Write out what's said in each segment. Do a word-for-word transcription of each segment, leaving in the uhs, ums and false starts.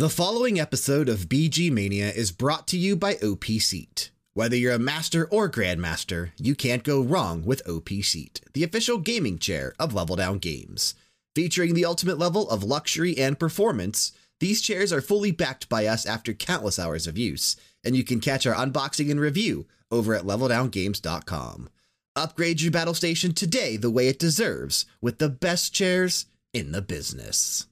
The following episode of B G Mania is brought to you by O P Seat. Whether you're a master or grandmaster, you can't go wrong with O P Seat, the official gaming chair of Level Down Games. Featuring the ultimate level of luxury and performance, these chairs are fully backed by us after countless hours of use, and you can catch our unboxing and review over at Level Down Games dot com. Upgrade your battle station today the way it deserves, with the best chairs in the business.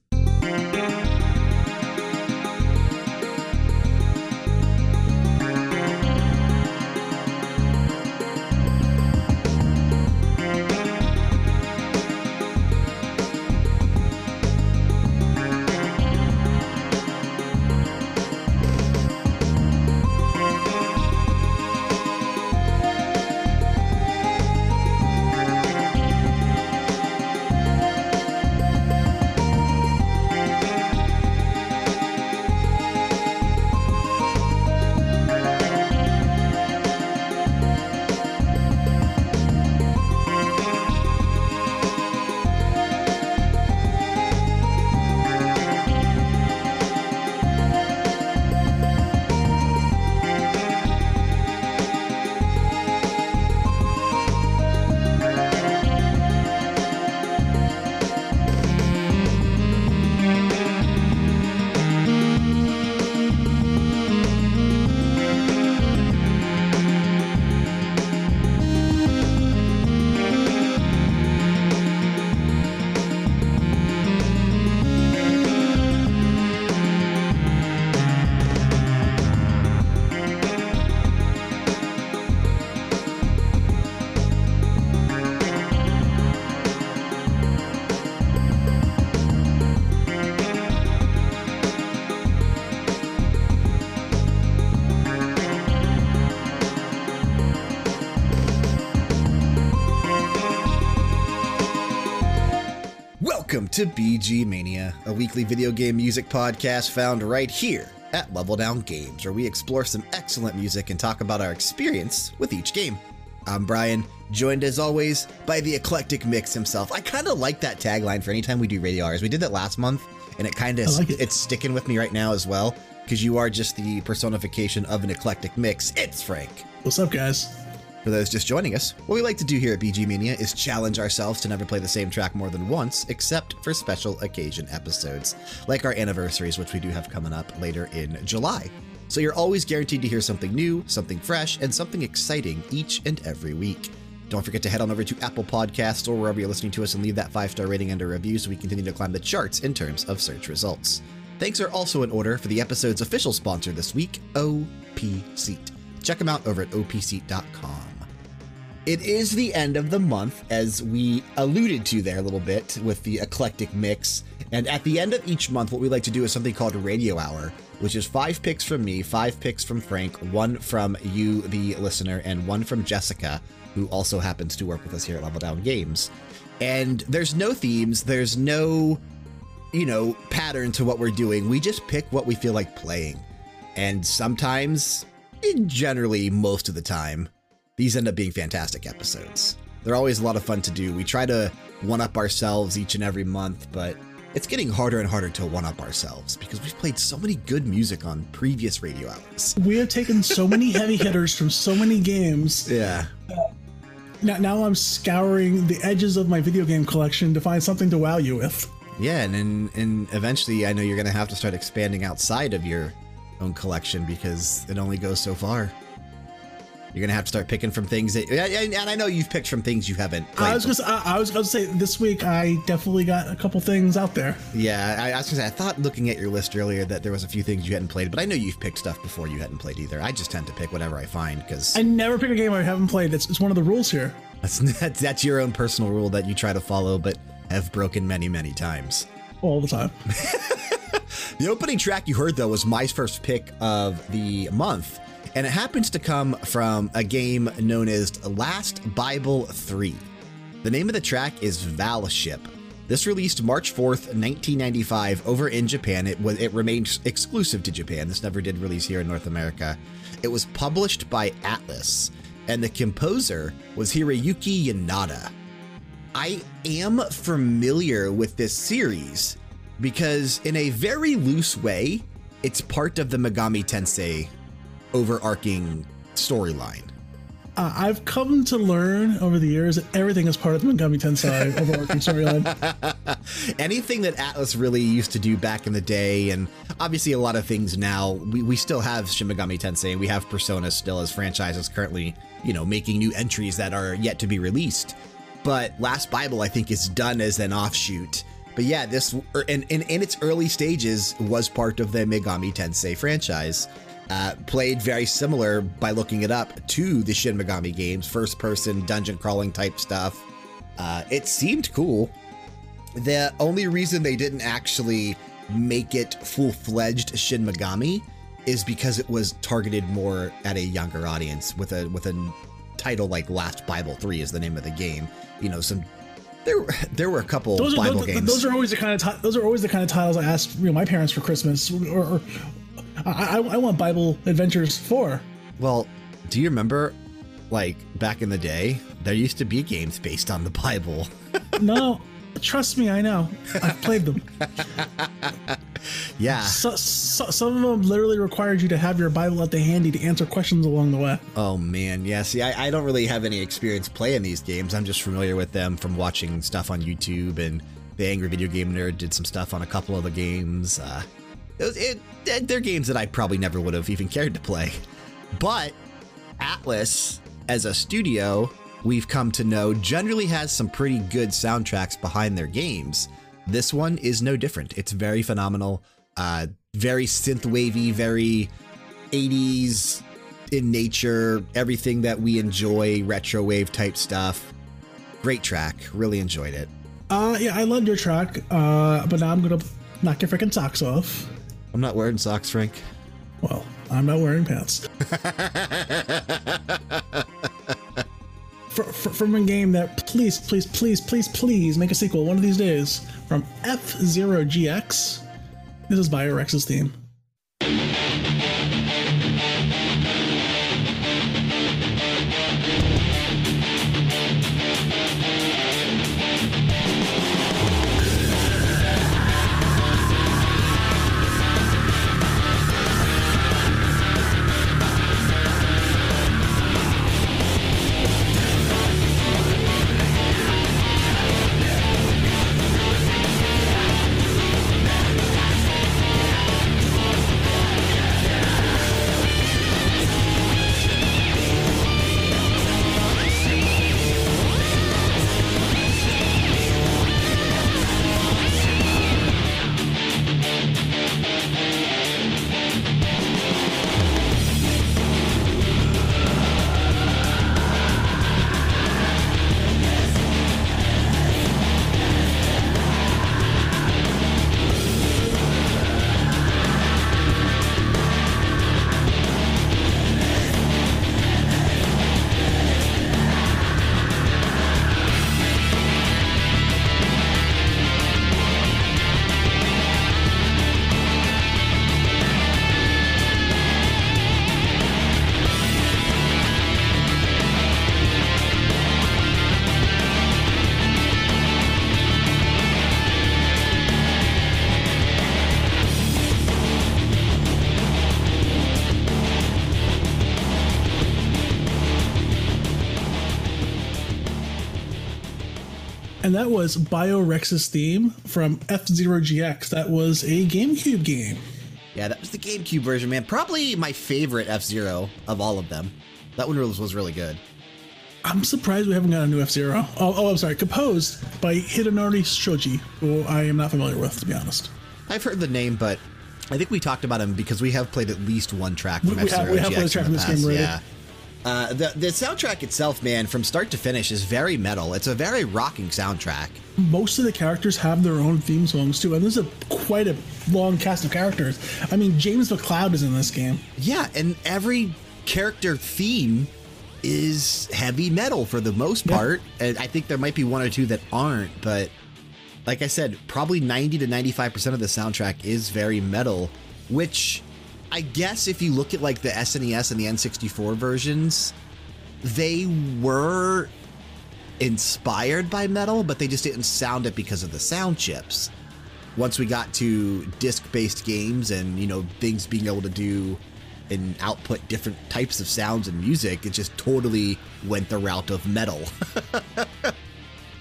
Welcome to B G Mania, a weekly video game music podcast found right here at Level Down Games, where we explore some excellent music and talk about our experience with each game. I'm Brian, joined as always by the eclectic mix himself. I kind of like that tagline for any time we do radio hours. We did that last month, and it kind of like it. it's sticking with me right now as well, because you are just the personification of an eclectic mix. It's Frank. What's up, guys? For those just joining us, what we like to do here at B G Mania is challenge ourselves to never play the same track more than once, except for special occasion episodes, like our anniversaries, which we do have coming up later in July. So you're always guaranteed to hear something new, something fresh, and something exciting each and every week. Don't forget to head on over to Apple Podcasts or wherever you're listening to us and leave that five star rating and a review so we continue to climb the charts in terms of search results. Thanks are also in order for the episode's official sponsor this week, O P Seat. Check them out over at O P Seat dot com. It is the end of the month, as we alluded to there a little bit with the eclectic mix. And at the end of each month, what we like to do is something called Radio Hour, which is five picks from me, five picks from Frank, one from you, the listener, and one from Jessica, who also happens to work with us here at Level Down Games. And there's no themes. There's no, you know, pattern to what we're doing. We just pick what we feel like playing. And sometimes, generally most of the time, these end up being fantastic episodes. They're always a lot of fun to do. We try to one-up ourselves each and every month, but it's getting harder and harder to one-up ourselves because we've played so many good music on previous radio hours. We have taken so many heavy hitters from so many games. Yeah. Now, now I'm scouring the edges of my video game collection to find something to wow you with. Yeah, and, and, and eventually I know you're going to have to start expanding outside of your own collection because it only goes so far. You're going to have to start picking from things that, and I know you've picked from things you haven't played. I was just, I, I was going to say this week, I definitely got a couple things out there. Yeah. I, I was going to say, I thought looking at your list earlier that there was a few things you hadn't played, but I know you've picked stuff before you hadn't played either. I just tend to pick whatever I find because I never pick a game I haven't played. It's, it's one of the rules here. That's, that's, that's your own personal rule that you try to follow, but have broken many, many times. All the time. The opening track you heard, though, was my first pick of the month. And it happens to come from a game known as Last Bible three. The name of the track is Valship. This released March fourth, nineteen ninety-five over in Japan. It was it remained exclusive to Japan. This never did release here in North America. It was published by Atlus, and the composer was Hiroyuki Yanada. I am familiar with this series because in a very loose way, it's part of the Megami Tensei overarching storyline. Uh, I've come to learn over the years that everything is part of the Megami Tensei overarching storyline. Anything that Atlus really used to do back in the day, and obviously a lot of things now, we, we still have Shin Megami Tensei, and we have Persona still as franchises currently, you know, making new entries that are yet to be released. But Last Bible, I think, is done as an offshoot. But yeah, this, and in, in its early stages, was part of the Megami Tensei franchise. Uh, played very similar by looking it up to the Shin Megami games, first person dungeon crawling type stuff. Uh, it seemed cool. The only reason they didn't actually make it full fledged Shin Megami is because it was targeted more at a younger audience with a with a title like Last Bible three is the name of the game. You know, some there there were a couple those Bible are, those, games. Those are always the kind of those are always the kind of titles I asked you know, my parents for Christmas or. or I, I want Bible Adventures four. Well, do you remember, like, back in the day, there used to be games based on the Bible? No, trust me, I know. I've played them. Yeah. So, so, some of them literally required you to have your Bible at the handy to answer questions along the way. Oh, man. Yeah, see, I, I don't really have any experience playing these games. I'm just familiar with them from watching stuff on YouTube, and the Angry Video Game Nerd did some stuff on a couple of the games. Uh, It was, it, they're games that I probably never would have even cared to play. But Atlus, as a studio, we've come to know, generally has some pretty good soundtracks behind their games. This one is no different. It's very phenomenal, uh, very synth wavy, very eighties in nature, everything that we enjoy, retro wave type stuff. Great track. Really enjoyed it. Uh, yeah, I loved your track, uh, but now I'm going to knock your freaking socks off. I'm not wearing socks, Frank. Well, I'm not wearing pants. for, for, from a game that, please, please, please, please, please make a sequel one of these days. From F-Zero G X, this is Biorex's theme. And that was Biorex's theme from F-Zero G X. That was a GameCube game. Yeah, that was the GameCube version, man. Probably my favorite F-Zero of all of them. That one was really good. I'm surprised we haven't got a new F-Zero. Oh, oh, I'm sorry. Composed by Hidenori Shoji, who I am not familiar with, to be honest. I've heard the name, but I think we talked about him because we have played at least one track from F-Zero G X. We have played a track from this game already. Yeah. Uh, the, the soundtrack itself, man, from start to finish is very metal. It's a very rocking soundtrack. Most of the characters have their own theme songs, too. And there's a, quite a long cast of characters. I mean, James McCloud is in this game. Yeah, and every character theme is heavy metal for the most part. Yeah. And I think there might be one or two that aren't. But like I said, probably ninety to ninety-five percent of the soundtrack is very metal, which... I guess if you look at like the S N E S and the N sixty-four versions, they were inspired by metal, but they just didn't sound it because of the sound chips. once we got to disc-based games and, you know, things being able to do and output different types of sounds and music, it just totally went the route of metal.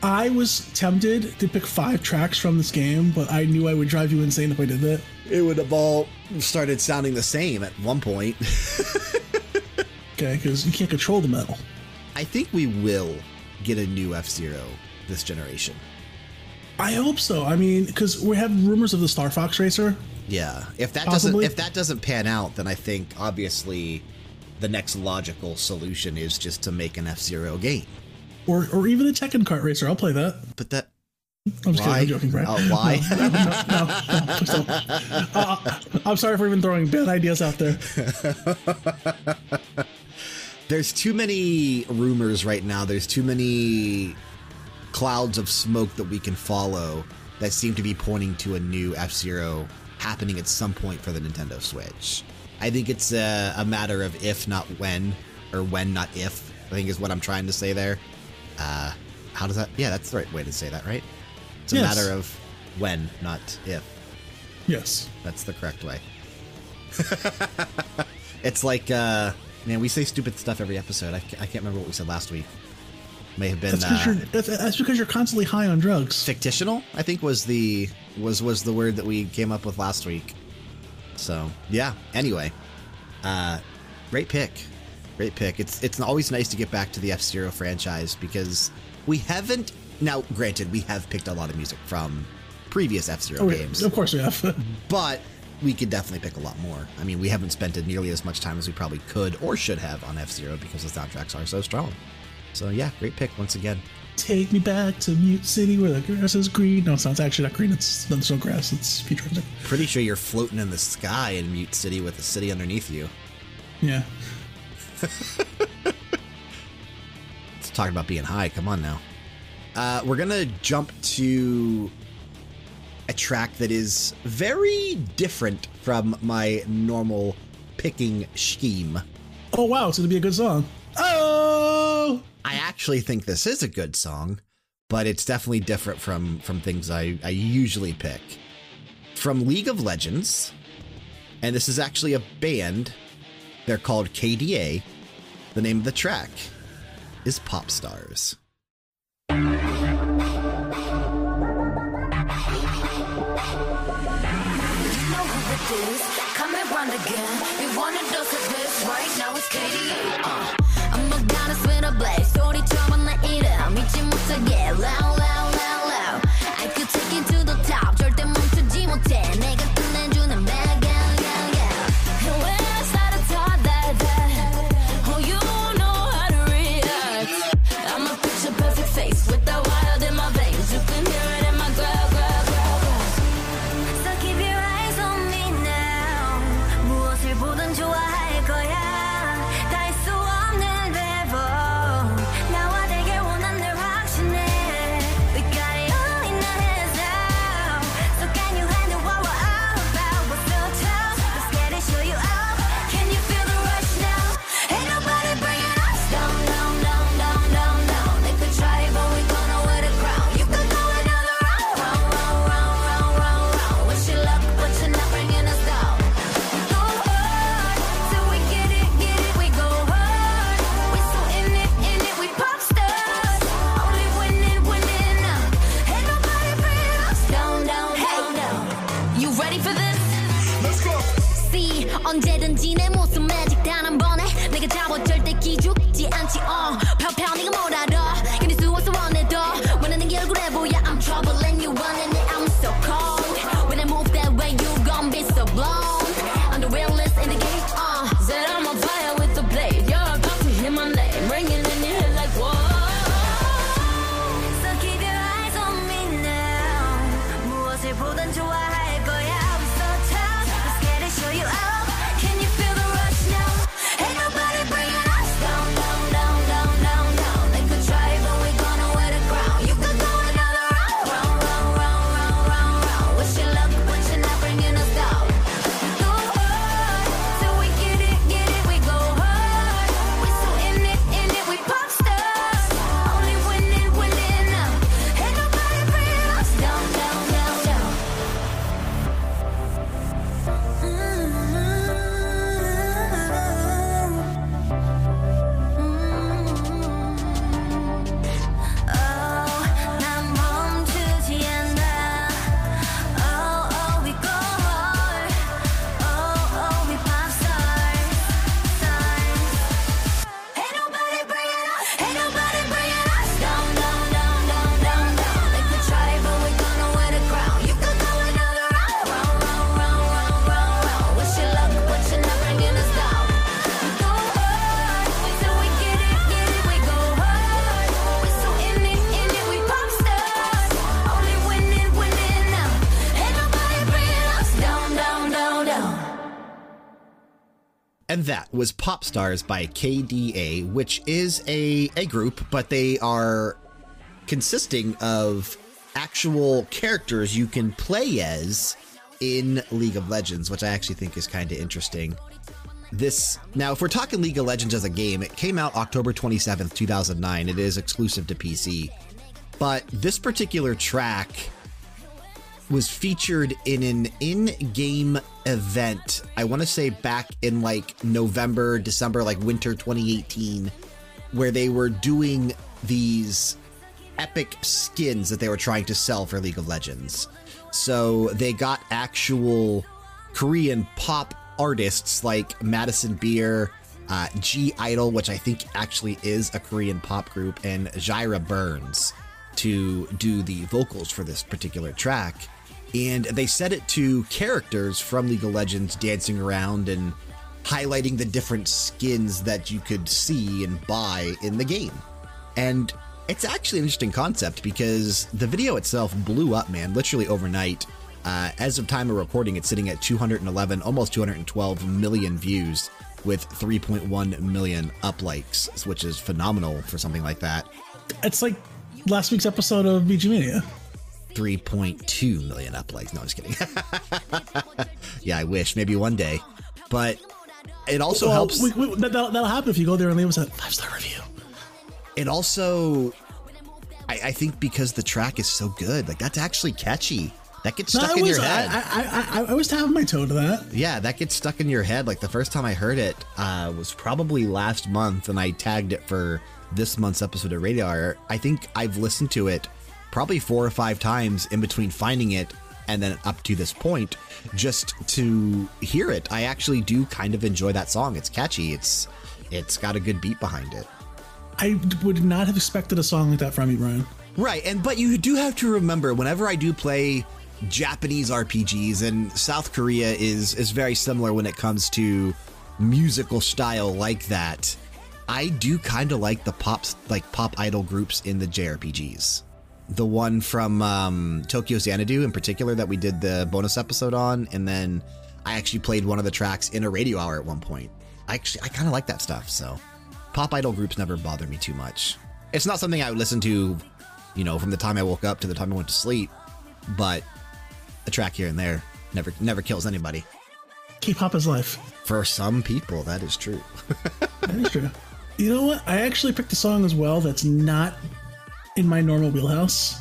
I was tempted to pick five tracks from this game, but I knew I would drive you insane if I did that. It would have all started sounding the same at one point. Okay, because you can't control the metal. I think we will get a new F-Zero this generation. I hope so. I mean, because we have rumors of the Star Fox Racer. Yeah, if that possibly. doesn't if that doesn't pan out, then I think obviously the next logical solution is just to make an F-Zero game, or or even a Tekken Kart Racer. I'll play that. But that. I'm just why? kidding. I'm joking, Brian. Uh, why? No, no, no, no, no, no. Uh, I'm sorry for even throwing bad ideas out there. There's too many rumors right now. There's too many clouds of smoke that we can follow that seem to be pointing to a new F-Zero happening at some point for the Nintendo Switch. I think it's a, a matter of if, not when, or when, not if, I think is what I'm trying to say there. Uh, how does that? Yeah, that's the right way to say that, right? It's a yes. matter of when, not if. Yes. That's the correct way. It's like, uh, man, we say stupid stuff every episode. I, I can't remember what we said last week. May have been. That's because, uh, you're, that's, that's because you're constantly high on drugs. Fictitional, I think, was the was was the word that we came up with last week. So yeah. Anyway, uh, great pick, great pick. It's it's always nice to get back to the F-Zero franchise because we haven't. Now, granted, we have picked a lot of music from previous F-Zero oh, games. Of course we have. But we could definitely pick a lot more. I mean, we haven't spent nearly as much time as we probably could or should have on F-Zero because the soundtracks are so strong. So, yeah, great pick once again. Take me back to Mute City where the grass is green. No, it's not. It's actually not green. It's, it's no grass. It's futuristic. Pretty sure you're floating in the sky in Mute City with the city underneath you. Yeah. It's talking about being high. Come on now. Uh, we're going to jump to a track that is very different from my normal picking scheme. Oh, wow. It's going to be a good song. Oh! I actually think this is a good song, but it's definitely different from, from things I, I usually pick. From League of Legends, and this is actually a band. They're called K D A. The name of the track is Pop Stars. Try And that was Pop Stars by K D A, which is a, a group, but they are consisting of actual characters you can play as in League of Legends, which I actually think is kind of interesting. This, now, if we're talking League of Legends as a game, it came out October twenty-seventh, two thousand nine. It is exclusive to P C, but this particular track was featured in an in-game event. I want to say back in like November, December, like winter twenty eighteen, where they were doing these epic skins that they were trying to sell for League of Legends. So they got actual Korean pop artists like Madison Beer, uh, G Idol, which I think actually is a Korean pop group, and Jaira Burns to do the vocals for this particular track. And they set it to characters from League of Legends dancing around and highlighting the different skins that you could see and buy in the game. And it's actually an interesting concept because the video itself blew up, man, literally overnight. Uh, as of time of recording, it's sitting at two hundred eleven, almost two hundred twelve million views with three point one million uplikes, which is phenomenal for something like that. It's like last week's episode of B G Mania. three point two million uplikes. No, I'm just kidding. Yeah, I wish. Maybe one day. But it also well, helps. We, we, that, that'll happen if you go there and leave us a five-star review. It also, I, I think because the track is so good, like that's actually catchy. That gets stuck no, in was, your head. I, I, I, I was tapping my toe to that. Yeah, that gets stuck in your head. Like the first time I heard it uh, was probably last month, and I tagged it for this month's episode of Radar. I think I've listened to it probably four or five times in between finding it and then up to this point just to hear it. I actually do kind of enjoy that song. It's catchy. It's It's got a good beat behind it. I would not have expected a song like that from you, Brian. Right. And but you do have to remember, whenever I do play Japanese R P Gs, and South Korea is is very similar when it comes to musical style like that, I do kind of like the pop like pop idol groups in the J R P Gs. The one from um, Tokyo Xanadu in particular that we did the bonus episode on. And then I actually played one of the tracks in a radio hour at one point. I actually I kind of like that stuff. So pop idol groups never bother me too much. It's not something I would listen to, you know, from the time I woke up to the time I went to sleep, but a track here and there never, never kills anybody. K-pop is life. For some people, that is true. That is true. You know what? I actually picked a song as well that's not in my normal wheelhouse.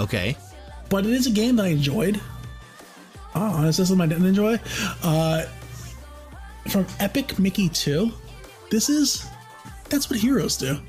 Okay. But it is a game that I enjoyed. Oh, is this one I didn't enjoy? Uh, from Epic Mickey two. This is... That's What Heroes Do.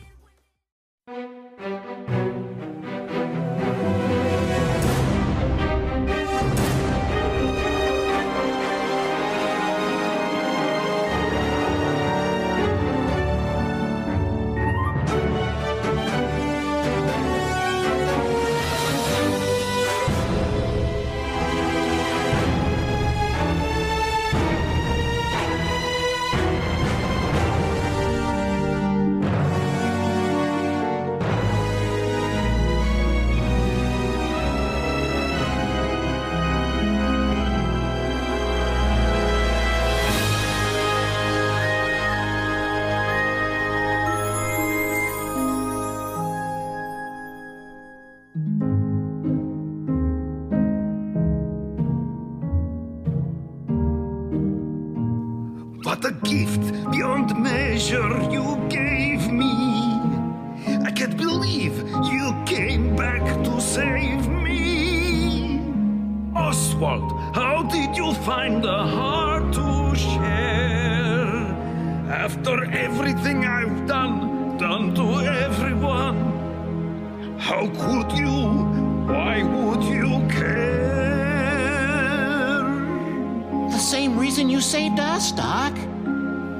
What a gift beyond measure you gave me. I can't believe you came back to save me. Oswald, how did you find the heart to share? After everything I've done, done to everyone, how could you? Why would you care? The same reason you saved us, Doc.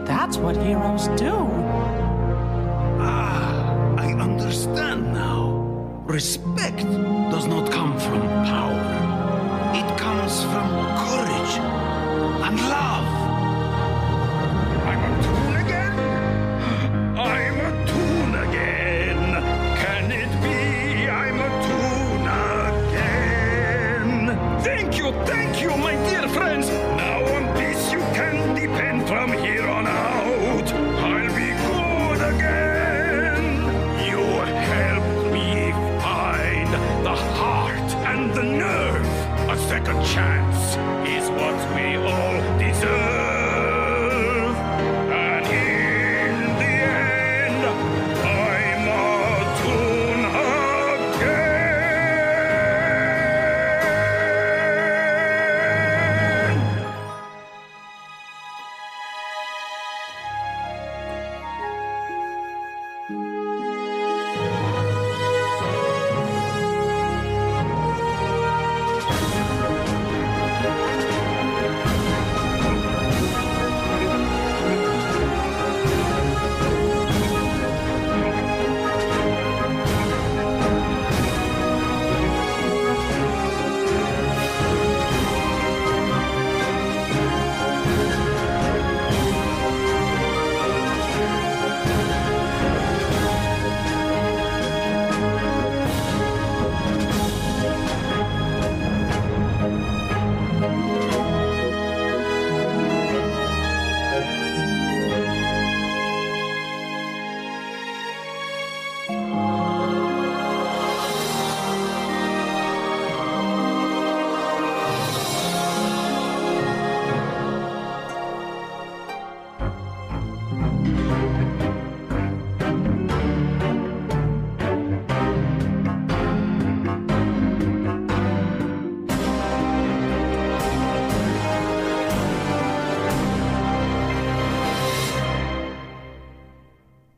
That's what heroes do. Ah, I understand now. Respect does not come from power. It comes from courage and love. I'm a tool again? I'm a tool again. Can it be I'm a tool again? Thank you, thank you, my dear friends. Now on this you can depend from here on out.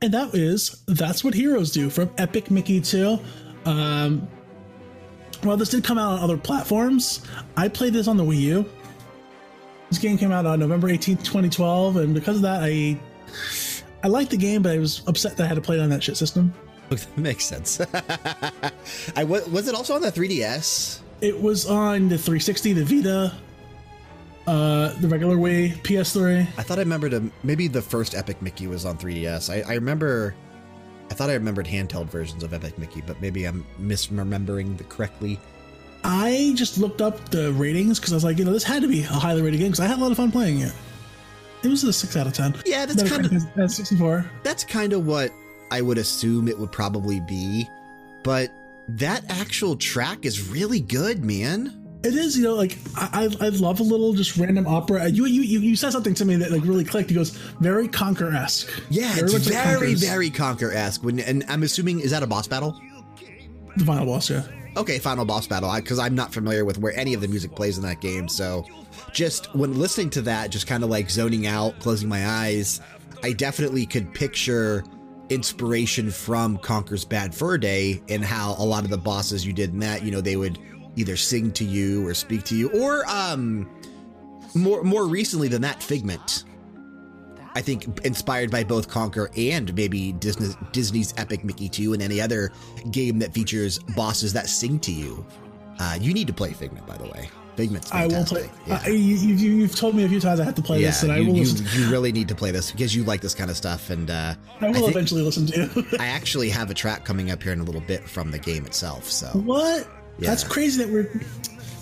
And that is That's What Heroes Do from Epic Mickey two. Um, well, this did come out on other platforms. I played this on the Wii U. This game came out on November eighteenth, twenty twelve, and because of that, I I liked the game, but I was upset that I had to play it on that shit system. That makes sense. I w was it also on the three D S? It was on the three sixty, the Vita, uh, the regular Wii, P S three. I thought I remembered a, maybe the first Epic Mickey was on three D S. I, I remember, I thought I remembered handheld versions of Epic Mickey, but maybe I'm misremembering the correctly. I just looked up the ratings because I was like, you know, this had to be a highly rated game because I had a lot of fun playing it. It was a six out of ten. Yeah, that's kind of sixty-four. That's kind of what I would assume it would probably be, but that actual track is really good, man. It is, you know, like I I love a little just random opera. You you you said something to me that like really clicked. It goes very Conquer-esque. Yeah, very it's very very Conquer-esque. When and I'm assuming is that a boss battle? The final boss, yeah. Okay, final boss battle, because I'm not familiar with where any of the music plays in that game, so just when listening to that, just kind of like zoning out, closing my eyes, I definitely could picture inspiration from Conker's Bad Fur Day and how a lot of the bosses you did in that, you know, they would either sing to you or speak to you, or um, more, more recently than that, Figment. I think inspired by both Conker and maybe Disney, Disney's Epic Mickey two and any other game that features bosses that sing to you. Uh, you need to play Figment, by the way. Figment's fantastic. I will play. Yeah. Uh, you, you, you've told me a few times I have to play yeah, this, and you, I will. You, you really need to play this because you like this kind of stuff, and uh, I will I think, eventually listen to you. I actually have a track coming up here in a little bit from the game itself. So what? Yeah. That's crazy that we're.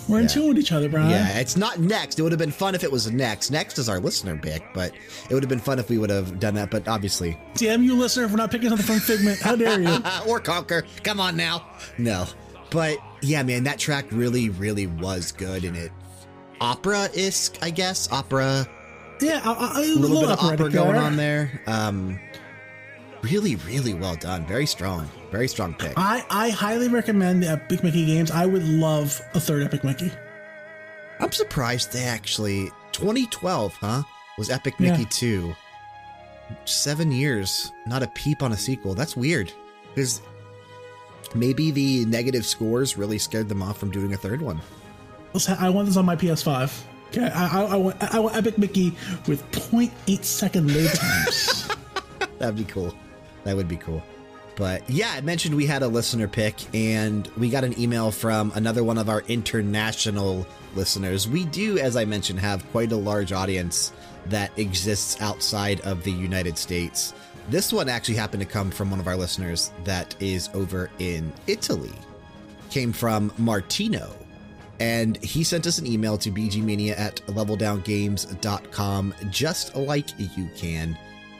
We're in yeah. tune with each other, Brian. Yeah, it's not next. It would have been fun if it was next. Next is our listener pick, but it would have been fun if we would have done that, but obviously. Damn you, listener, if we're not picking something from Figment. How dare you? Or Conker. Come on now. No. But yeah, man, that track really, really was good in it. Opera-esque, I guess. Opera. Yeah, I, I, a little, little bit of opera going there. on there. Um, really, really well done. Very strong. Very strong pick. I, I highly recommend the Epic Mickey games. I would love a third Epic Mickey. I'm surprised they actually... twenty twelve, huh? Was Epic yeah. Mickey two. Seven years. Not a peep on a sequel. That's weird. Because maybe the negative scores really scared them off from doing a third one. I want this on my P S five. Okay, I, I, I, want, I want Epic Mickey with zero point eight second load times. That'd be cool. That would be cool. But yeah, I mentioned we had a listener pick, and we got an email from another one of our international listeners. We do, as I mentioned, have quite a large audience that exists outside of the United States. This one actually happened to come from one of our listeners that is over in Italy. Came from Martino, and he sent us an email to B G Mania at Level Down Games dot com, just like you can,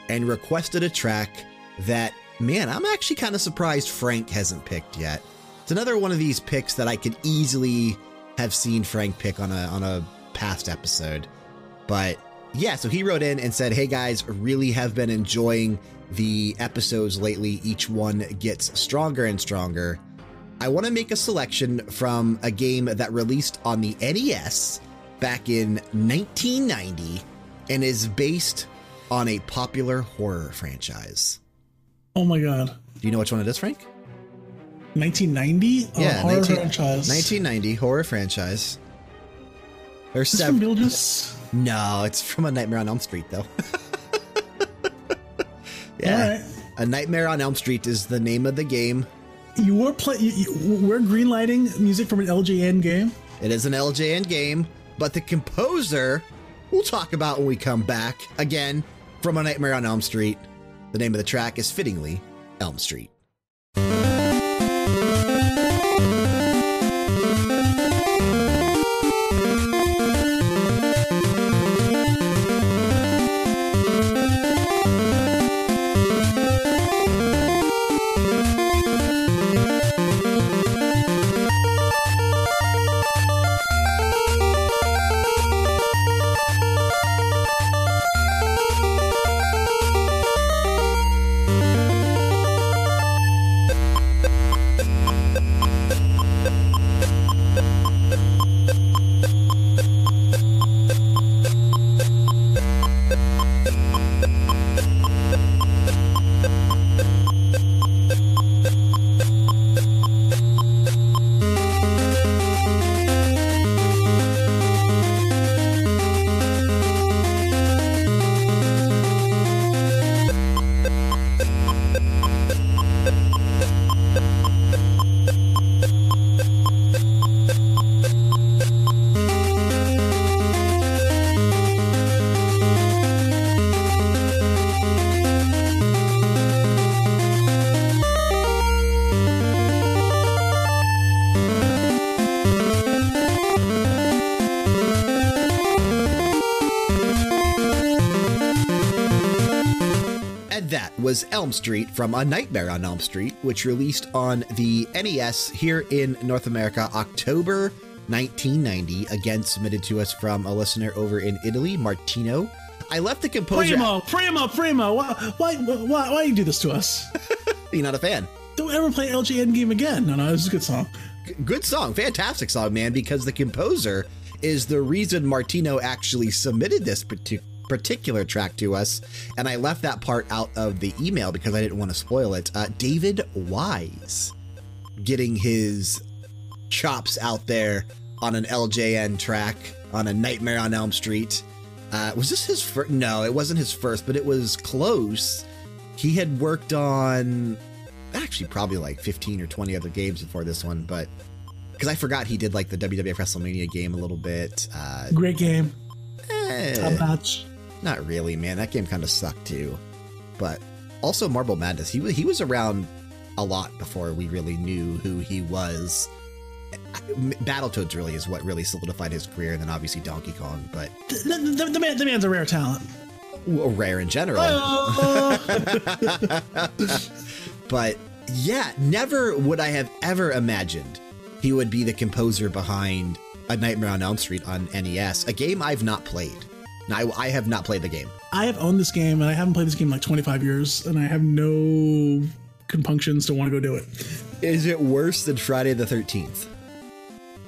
and requested a track that... Man, I'm actually kind of surprised Frank hasn't picked yet. It's another one of these picks that I could easily have seen Frank pick on a on a past episode. But yeah, so he wrote in and said, hey guys, really have been enjoying the episodes lately. Each one gets stronger and stronger. I want to make a selection from a game that released on the N E S back in nineteen ninety and is based on a popular horror franchise. Oh my God. Do you know which one it is, Frank? nineteen ninety? Uh, yeah, horror nineteen, franchise. nineteen ninety, horror franchise. There's is seven. This from no, it's from A Nightmare on Elm Street, though. Yeah. Right. A Nightmare on Elm Street is the name of the game. You are play, you, you, we're greenlighting music from an L J N game. It is an L J N game, but the composer we'll talk about when we come back. Again, from A Nightmare on Elm Street. The name of the track is fittingly Elm Street. And that was Elm Street from A Nightmare on Elm Street, which released on the N E S here in North America, October nineteen ninety. Again, submitted to us from a listener over in Italy, Martino. I left the composer... Primo, Primo, Primo, why, why, why, why you do this to us? You're not a fan. Don't ever play L J N game again. No, no, it was a good song. G good song. Fantastic song, man, because the composer is the reason Martino actually submitted this particular particular track to us, and I left that part out of the email because I didn't want to spoil it. Uh, David Wise getting his chops out there on an L J N track on A Nightmare on Elm Street. Uh, was this his first? No, it wasn't his first, but it was close. He had worked on actually probably like fifteen or twenty other games before this one, but because I forgot he did like the W W F WrestleMania game a little bit. Uh, Great game. Eh. Top notch. Not really, man. That game kind of sucked too. But also Marble Madness. He was he was around a lot before we really knew who he was. Battletoads really is what really solidified his career, and then obviously Donkey Kong. But the, the, the man, the man's a rare talent. Well, rare in general. Oh. But yeah, never would I have ever imagined he would be the composer behind A Nightmare on Elm Street on N E S, a game I've not played. I, I have not played the game. I have owned this game, and I haven't played this game in like twenty-five years, and I have no compunctions to want to go do it. Is it worse than Friday the thirteenth?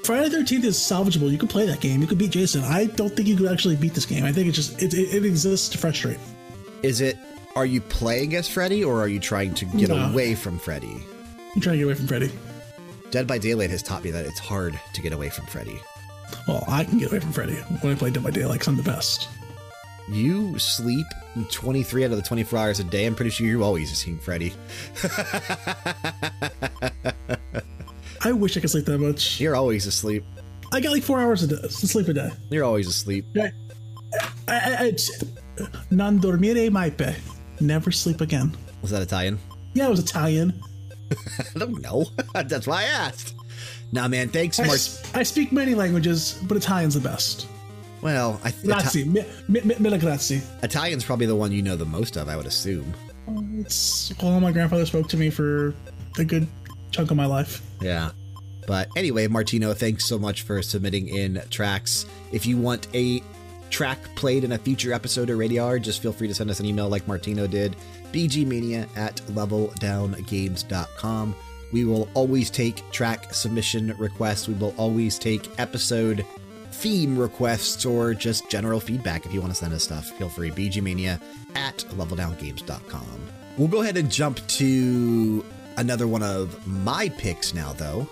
Friday the thirteenth is salvageable. You could play that game. You could beat Jason. I don't think you could actually beat this game. I think it's just, it, it, it exists to frustrate. Is it, are you playing as Freddy, or are you trying to get no. away from Freddy? I'm trying to get away from Freddy. Dead by Daylight has taught me that it's hard to get away from Freddy. Well, I can get away from Freddy. When I play Dead by Daylight, I'm the best. You sleep twenty-three out of the twenty-four hours a day. I'm pretty sure you're always seeing Freddy. I wish I could sleep that much. You're always asleep. I got like four hours of sleep a day. You're always asleep. I, I, I, I, non dormire mai pe. Never sleep again. Was that Italian? Yeah, it was Italian. I don't know. That's why I asked. Nah, man, thanks, Mark. I, sp I speak many languages, but Italian's the best. Well, I think Grazie. Mi mi mi mille grazie. Italian's probably the one you know the most of, I would assume. It's, well, my grandfather spoke to me for a good chunk of my life. Yeah. But anyway, Martino, thanks so much for submitting in tracks. If you want a track played in a future episode of Radio Hour, just feel free to send us an email like Martino did. B G Mania at Level Down Games dot com. We will always take track submission requests. We will always take episode theme requests or just general feedback. If you want to send us stuff, feel free. B G Mania at Level Down Games dot com. We'll go ahead and jump to another one of my picks now, though,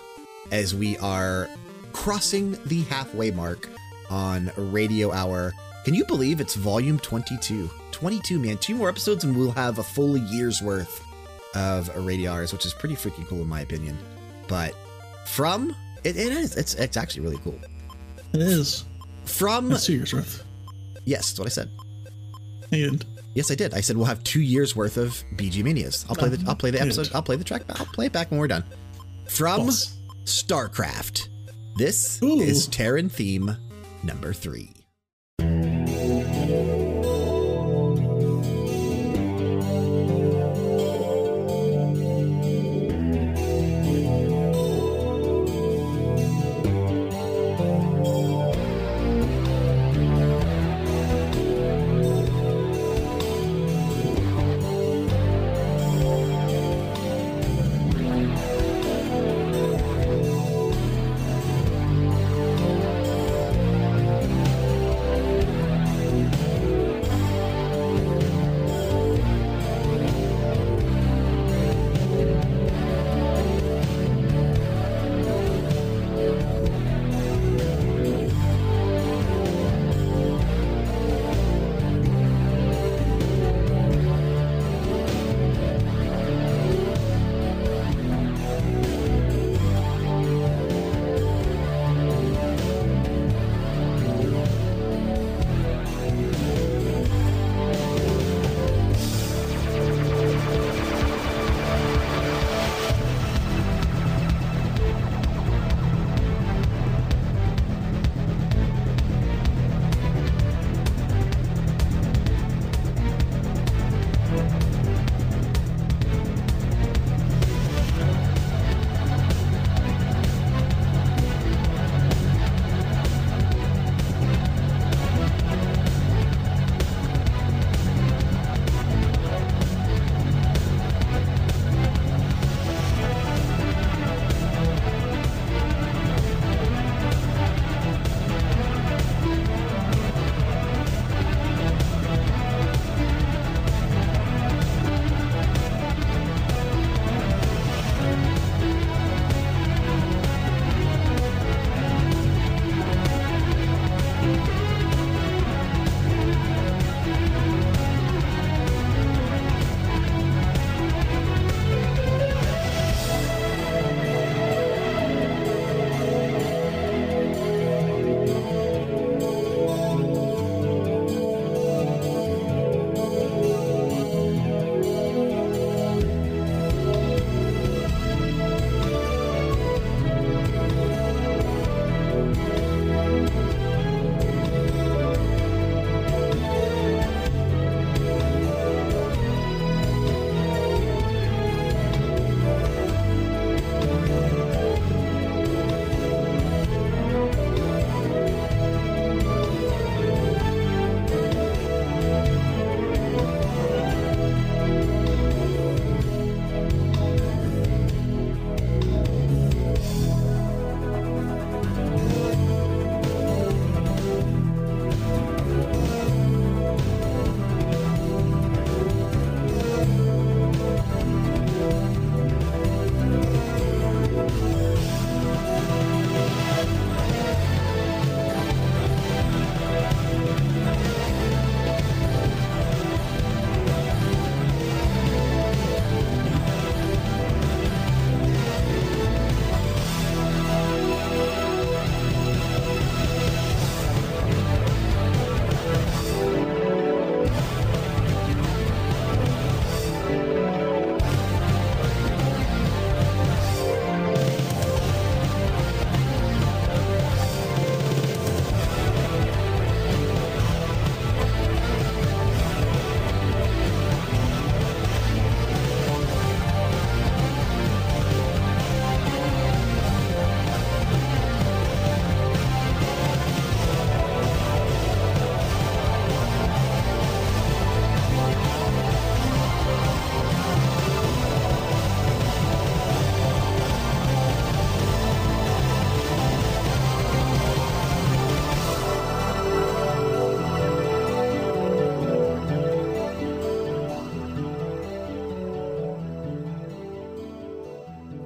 as we are crossing the halfway mark on Radio Hour. Can you believe it's volume twenty-two? twenty-two, man. Two more episodes and we'll have a full year's worth of Radio Hours, which is pretty freaking cool in my opinion. But from it, it is it's it's actually really cool. It is. From That's two years worth. Yes, that's what I said. And yes, I did. I said we'll have two years worth of B G Manias. I'll play the I'll play the episode. I'll play the track. I'll play it back when we're done. From Boss. StarCraft. This Ooh. Is Terran theme number three.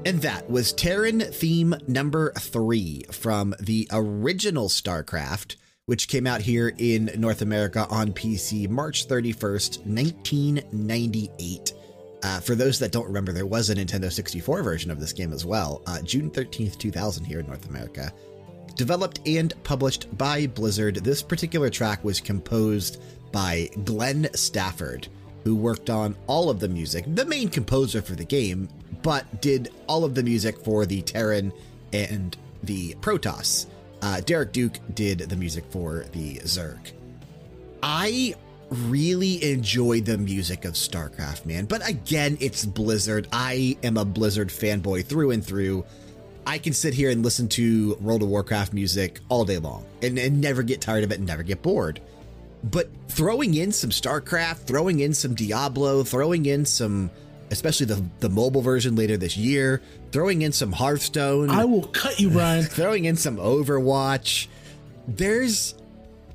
And that was Terran Theme Number Three from the original StarCraft, which came out here in North America on P C March thirty-first, nineteen ninety-eight. Uh, for those that don't remember, there was a Nintendo sixty-four version of this game as well, uh, June thirteenth, two thousand here in North America. Developed and published by Blizzard, this particular track was composed by Glenn Stafford, who worked on all of the music, the main composer for the game, but did all of the music for the Terran and the Protoss. Uh, Derek Duke did the music for the Zerg. I really enjoyed the music of StarCraft, man. But again, it's Blizzard. I am a Blizzard fanboy through and through. I can sit here and listen to World of Warcraft music all day long and, and never get tired of it and never get bored. But throwing in some StarCraft, throwing in some Diablo, throwing in some, especially the, the mobile version later this year, throwing in some Hearthstone. I will cut you, Brian. Throwing in some Overwatch. There's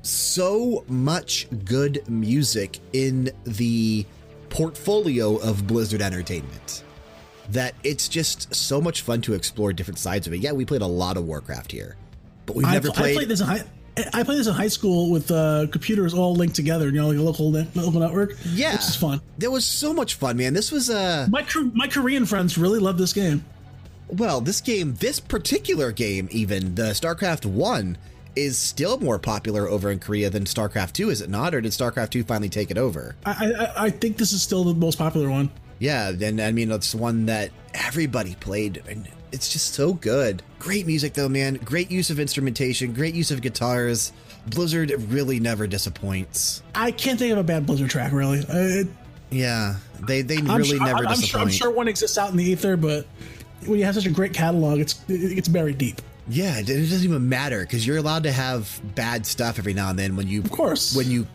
so much good music in the portfolio of Blizzard Entertainment that it's just so much fun to explore different sides of it. Yeah, we played a lot of Warcraft here, but we've never I, played... I played this in high... I played this in high school with uh, computers all linked together, you know, like a local, local network. Yeah. Which is fun. That was so much fun, man. This was a... Uh... My, my Korean friends really love this game. Well, this game, this particular game even, the StarCraft one, is still more popular over in Korea than StarCraft two, is it not? Or did StarCraft two finally take it over? I, I, I think this is still the most popular one. Yeah, and I mean, it's one that everybody played, and it's just so good. Great music, though, man. Great use of instrumentation, great use of guitars. Blizzard really never disappoints. I can't think of a bad Blizzard track, really. Uh, yeah, they they I'm really sure, never I'm disappoint. Sure, I'm sure one exists out in the ether, but when you have such a great catalog, it's it's buried deep. Yeah, it doesn't even matter, because you're allowed to have bad stuff every now and then when you, of course, when you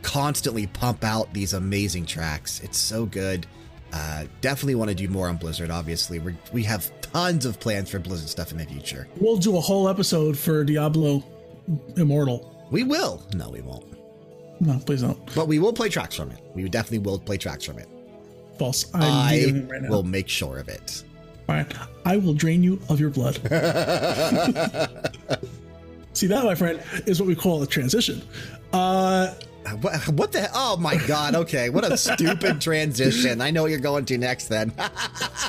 constantly pump out these amazing tracks. It's so good. Uh, definitely want to do more on Blizzard. Obviously, we we have tons of plans for Blizzard stuff in the future. We'll do a whole episode for Diablo Immortal. We will. No, we won't. No, please don't. But we will play tracks from it. We definitely will play tracks from it. False. I'm I right now. will make sure of it. All right. I will drain you of your blood. See, that, my friend, is what we call a transition. Uh... What, what the hell? Oh my God. Okay. What a stupid transition. I know what you're going to next then.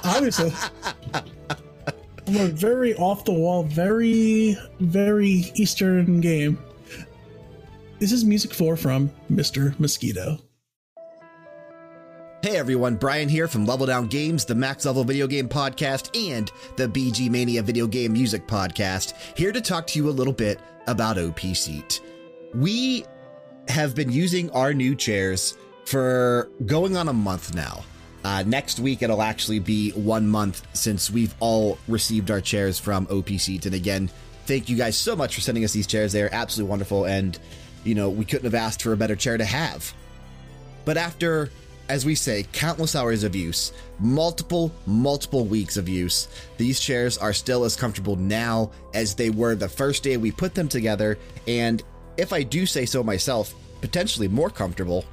Obviously. I'm a very off the wall, very, very Eastern game. This is Music four from Mister Mosquito. Hey everyone, Brian here from Level Down Games, the Max Level Video Game Podcast and the B G Mania Video Game Music Podcast, here to talk to you a little bit about O P Seat. We have been using our new chairs for going on a month now. Uh, next week, it'll actually be one month since we've all received our chairs from O P Seat. And again, thank you guys so much for sending us these chairs. They are absolutely wonderful. And, you know, we couldn't have asked for a better chair to have. But after, as we say, countless hours of use, multiple, multiple weeks of use, these chairs are still as comfortable now as they were the first day we put them together. And if I do say so myself, potentially more comfortable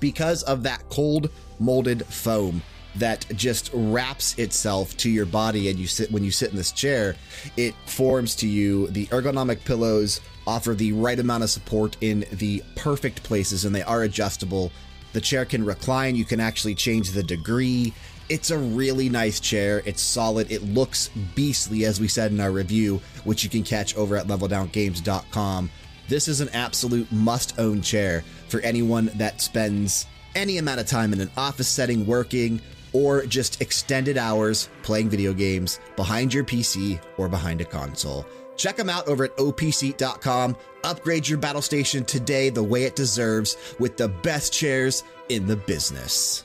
because of that cold molded foam that just wraps itself to your body. And you sit, when you sit in this chair, it forms to you. The ergonomic pillows offer the right amount of support in the perfect places, and they are adjustable. The chair can recline. You can actually change the degree. It's a really nice chair. It's solid. It looks beastly, as we said in our review, which you can catch over at Level Down Games dot com. This is an absolute must-own chair for anyone that spends any amount of time in an office setting working, or just extended hours playing video games behind your P C or behind a console. Check them out over at O P Seat dot com. Upgrade your battle station today the way it deserves with the best chairs in the business.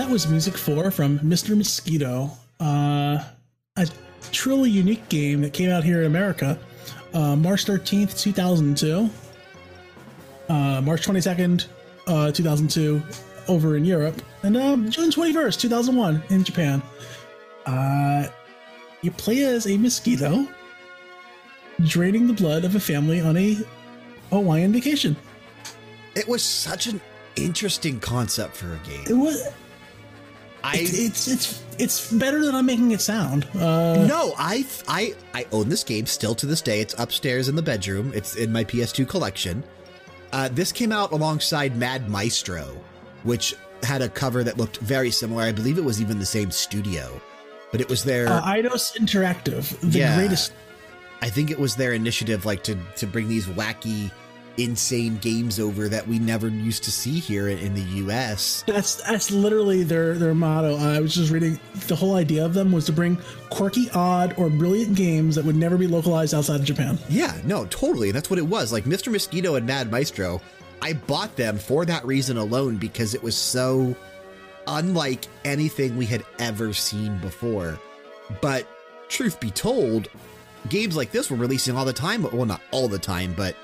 that was Music four from Mister Mosquito, uh, a truly unique game that came out here in America, uh, March thirteenth, two thousand two, uh, March twenty-second, uh, two thousand two over in Europe, and uh, June twenty-first, two thousand one in Japan. Uh, you play as a mosquito draining the blood of a family on a Hawaiian vacation. It was such an interesting concept for a game. It was. I it, it's it's it's better than I'm making it sound. Uh, no, I I I own this game still to this day. It's upstairs in the bedroom. It's in my P S two collection. Uh, this came out alongside Mad Maestro, which had a cover that looked very similar. I believe it was even the same studio, but it was their uh, Eidos Interactive, the yeah, greatest. I think it was their initiative, like to to bring these wacky, insane games over that we never used to see here in the U S. That's that's literally their their motto. I was just reading the whole idea of them was to bring quirky, odd, or brilliant games that would never be localized outside of Japan. Yeah, no, totally. And that's what it was. Like Mister Mosquito and Mad Maestro, I bought them for that reason alone because it was so unlike anything we had ever seen before. But truth be told, games like this were releasing all the time. Well, not all the time, but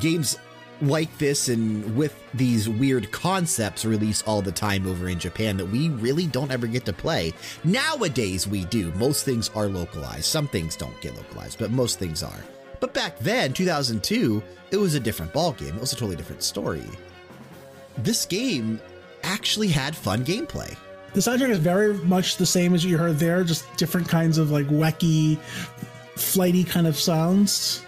games like this and with these weird concepts release all the time over in Japan that we really don't ever get to play. Nowadays we do. Most things are localized. Some things don't get localized, but most things are. But back then, two thousand two, it was a different ballgame. It was a totally different story. This game actually had fun gameplay. The soundtrack is very much the same as you heard there, just different kinds of like wacky, flighty kind of sounds.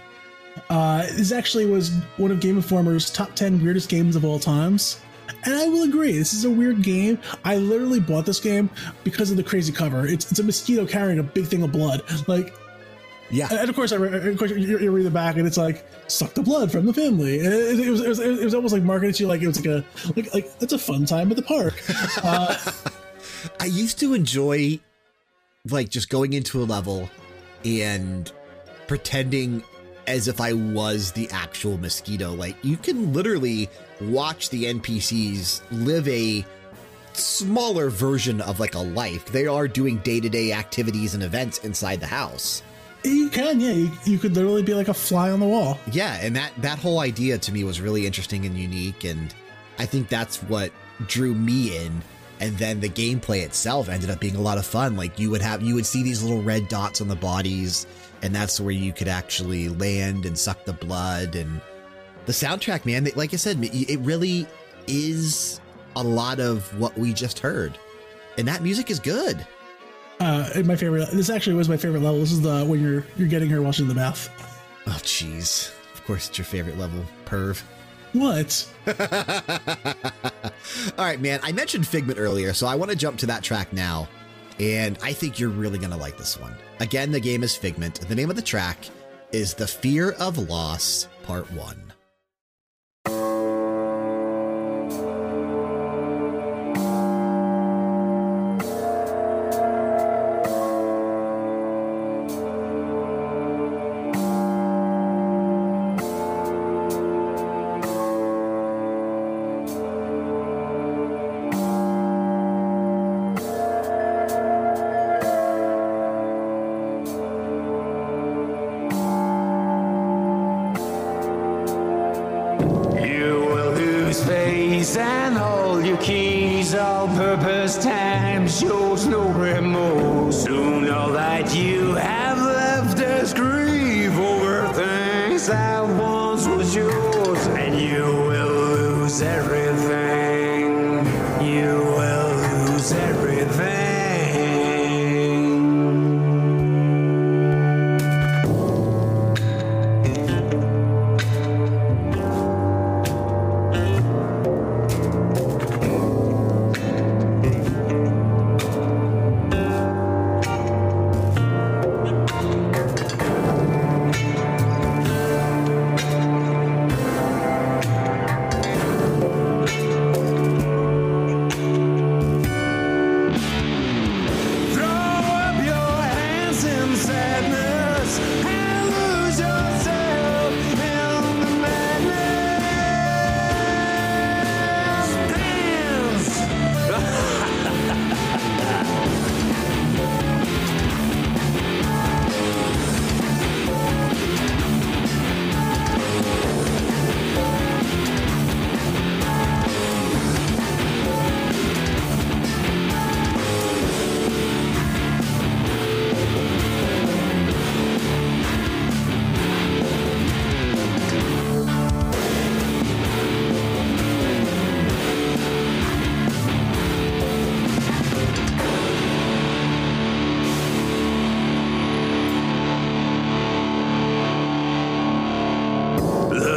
Uh, this actually was one of Game Informer's top ten weirdest games of all times. And I will agree, this is a weird game. I literally bought this game because of the crazy cover. It's, it's a mosquito carrying a big thing of blood. Like, yeah. And of course, I re of course you, you read the back and it's like, suck the blood from the family. And it, it, was, it, was, it was almost like marketing to you like it was like a, like, like it's a fun time at the park. Uh, I used to enjoy like just going into a level and pretending as if I was the actual mosquito. Like you can literally watch the N P Cs live a smaller version of like a life. They are doing day-to-day activities and events inside the house. You can, yeah. You, you could literally be like a fly on the wall. Yeah, and that, that whole idea to me was really interesting and unique, and I think that's what drew me in. And then the gameplay itself ended up being a lot of fun. Like you would have, you would see these little red dots on the bodies, and that's where you could actually land and suck the blood. And the soundtrack, man, like I said, it really is a lot of what we just heard. And that music is good. Uh, and my favorite, this actually was my favorite level. This is the, when you're, you're getting her washing the bath. Oh, jeez. Of course it's your favorite level, perv. What? All right, man. I mentioned Figment earlier, so I want to jump to that track now. And I think you're really going to like this one. Again, the game is Figment. The name of the track is The Fear of Loss, Part One.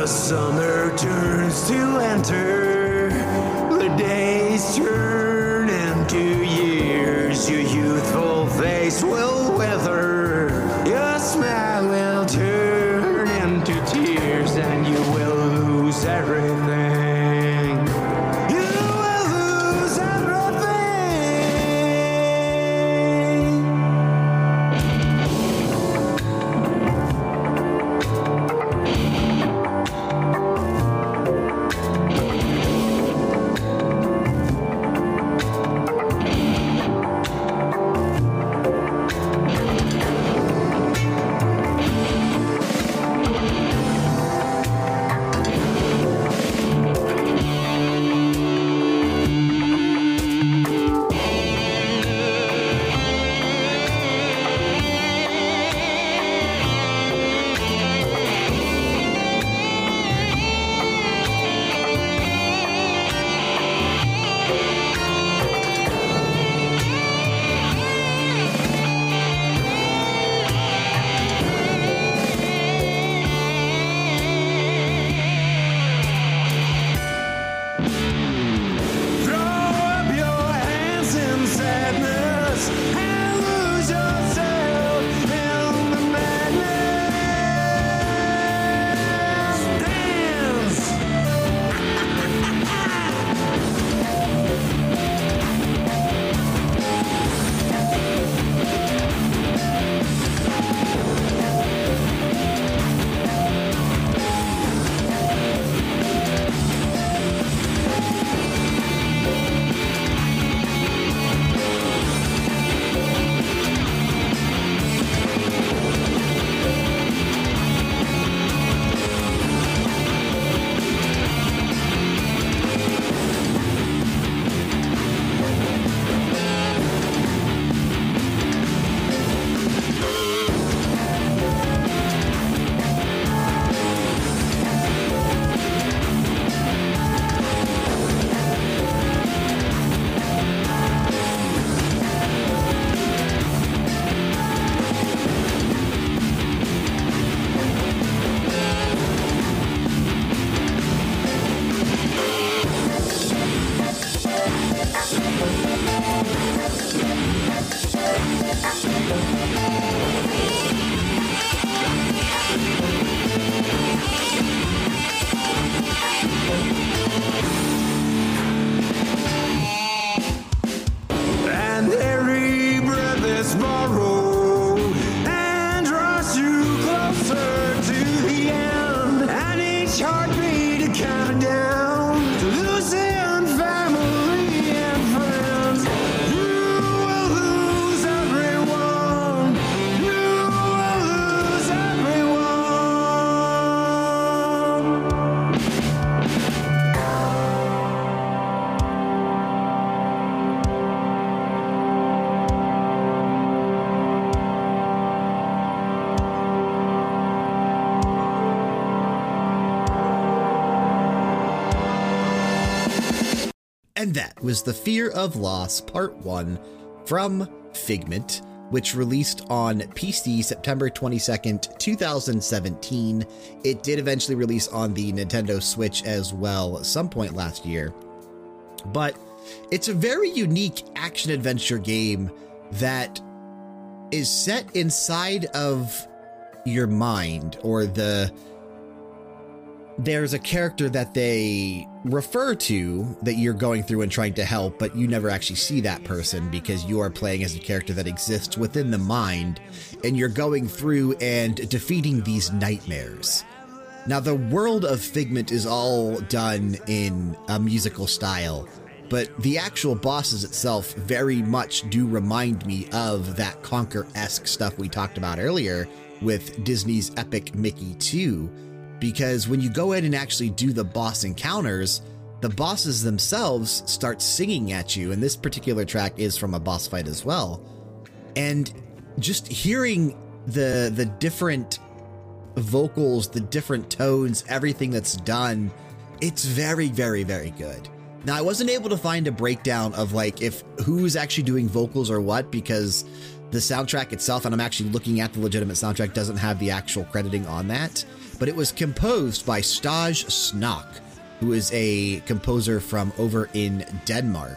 summer turns to winter, the days turn into years, your youthful face will wither, your smile will turn into tears, and you will lose everything. You will lose everything. Throw up your hands in sadness and lose yourself in the madness. Dance. And every breath is borrowed, and draws you closer to the end, and each heartbeat a countdown to losing family and friends. You will lose everyone. You will lose everyone. And that was The Fear of Loss Part One from Figment, which released on P C September twenty-second, two thousand seventeen. It did eventually release on the Nintendo Switch as well at some point last year. But it's a very unique action-adventure game that is set inside of your mind, or the... There's a character that they refer to that you're going through and trying to help, but you never actually see that person because you are playing as a character that exists within the mind, and you're going through and defeating these nightmares. Now, the world of Figment is all done in a musical style, but the actual bosses itself very much do remind me of that Conker-esque stuff we talked about earlier with Disney's Epic Mickey two. Because when you go in and actually do the boss encounters, the bosses themselves start singing at you. And this particular track is from a boss fight as well. And just hearing the, the different vocals, the different tones, everything that's done, it's very, very, very good. Now, I wasn't able to find a breakdown of like if who's actually doing vocals or what, because The soundtrack itself, and I'm actually looking at the legitimate soundtrack, doesn't have the actual crediting on that, but it was composed by Stage Snak, who is a composer from over in Denmark.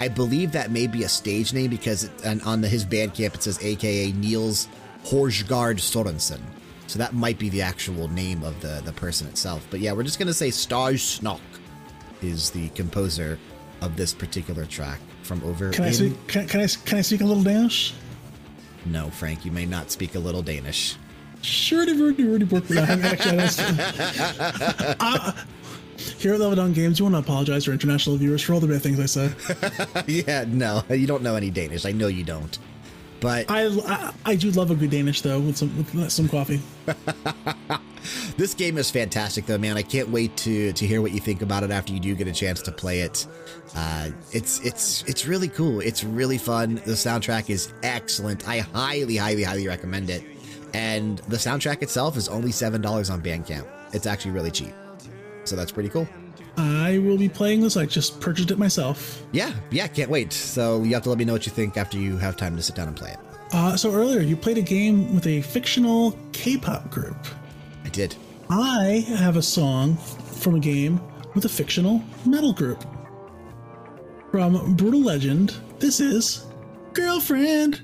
I believe that may be a stage name because it, and on the, his Bandcamp it says A K A Niels Horsgaard Sorensen. So that might be the actual name of the, the person itself. But yeah, we're just going to say Stage Snak is the composer of this particular track from over can in... I speak, can, can, I, can I speak a little Danish? No, Frank, you may not speak a little Danish. Sure, they've already, already worked with that. I, Here at Level Down Games, you want to apologize to international viewers for all the bad things I said. Yeah, no, you don't know any Danish. I know you don't. But I, I, I do love a good Danish, though, with some, with some coffee. This game is fantastic, though, man. I can't wait to, to hear what you think about it after you do get a chance to play it. Uh, it's, it's, it's really cool. It's really fun. The soundtrack is excellent. I highly, highly, highly recommend it. And the soundtrack itself is only seven dollars on Bandcamp. It's actually really cheap. So that's pretty cool. I will be playing this. I just purchased it myself. Yeah. Yeah. Can't wait. So you have to let me know what you think after you have time to sit down and play it. Uh, so earlier you played a game with a fictional K-pop group. I did. I have a song from a game with a fictional metal group. From Brutal Legend, this is Girlfriend.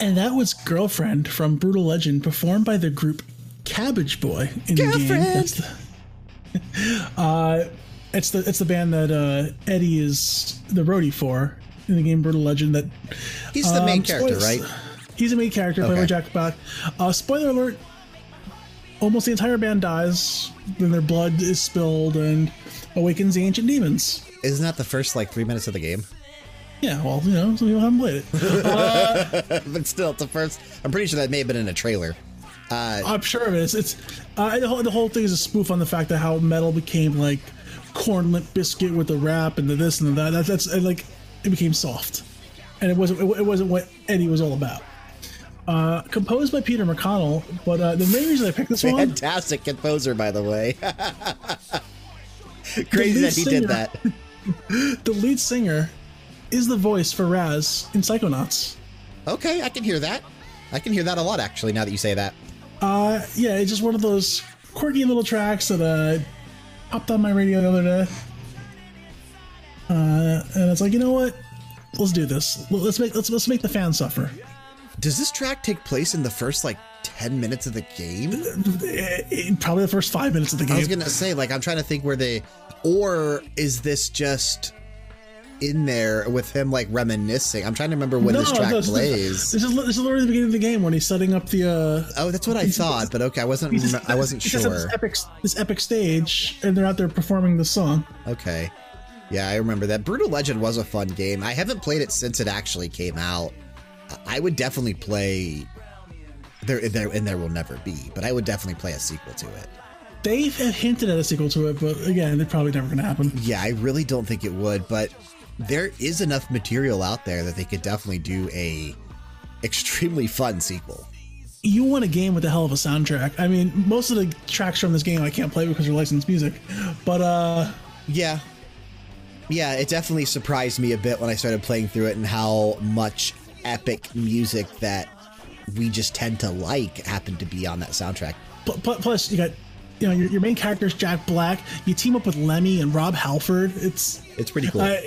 And that was Girlfriend from Brutal Legend, performed by the group Cabbage Boy in Girlfriend. The game. That's the, uh, it's the it's the band that uh, Eddie is the roadie for in the game Brutal Legend. That he's the um, main character, spoilers, right? He's the main character, okay. Played by Jack Black. Uh, spoiler alert: almost the entire band dies. Then their blood is spilled and awakens the ancient demons. Isn't that the first like three minutes of the game? Yeah, well, you know, some people haven't played it. Uh, but still, it's the first... I'm pretty sure that may have been in a trailer. Uh, I'm sure of it is. It's, uh, the, whole, the whole thing is a spoof on the fact that how metal became, like, corn Limp Biscuit with the rap and the this and the that. That's, that's like, it became soft. And it wasn't it, it wasn't what Eddie was all about. Uh, composed by Peter McConnell, but uh, the main reason I picked this Fantastic one... Fantastic composer, by the way. Crazy that he singer, did that. The lead singer... is the voice for Raz in Psychonauts. Okay, I can hear that. I can hear that a lot, actually, now that you say that. Uh, yeah, it's just one of those quirky little tracks that uh, popped on my radio the other day. Uh, and it's like, you know what? Let's do this. Let's make let's let's make the fans suffer. Does this track take place in the first like ten minutes of the game? It, it, probably the first five minutes of the game. I was gonna say, like, I'm trying to think where they, or is this just in there with him like reminiscing? I'm trying to remember when no, this track no, plays. This is this is literally the beginning of the game when he's setting up the. Uh, oh, that's what I thought, but okay, I wasn't just, I wasn't sure. This epic, this epic stage, and they're out there performing the song. Okay. Yeah, I remember that. Brutal Legend was a fun game. I haven't played it since it actually came out. I would definitely play... There, there, and there will never be, but I would definitely play a sequel to it. They have hinted at a sequel to it, but again, it's probably never going to happen. Yeah, I really don't think it would, but there is enough material out there that they could definitely do a extremely fun sequel. You want a game with a hell of a soundtrack. I mean, most of the tracks from this game I can't play because they're licensed music, but... uh, yeah. Yeah, it definitely surprised me a bit when I started playing through it and how much epic music that we just tend to like happened to be on that soundtrack. Plus, you got, you know, your, your main character is Jack Black. You team up with Lemmy and Rob Halford. It's it's pretty cool. Uh,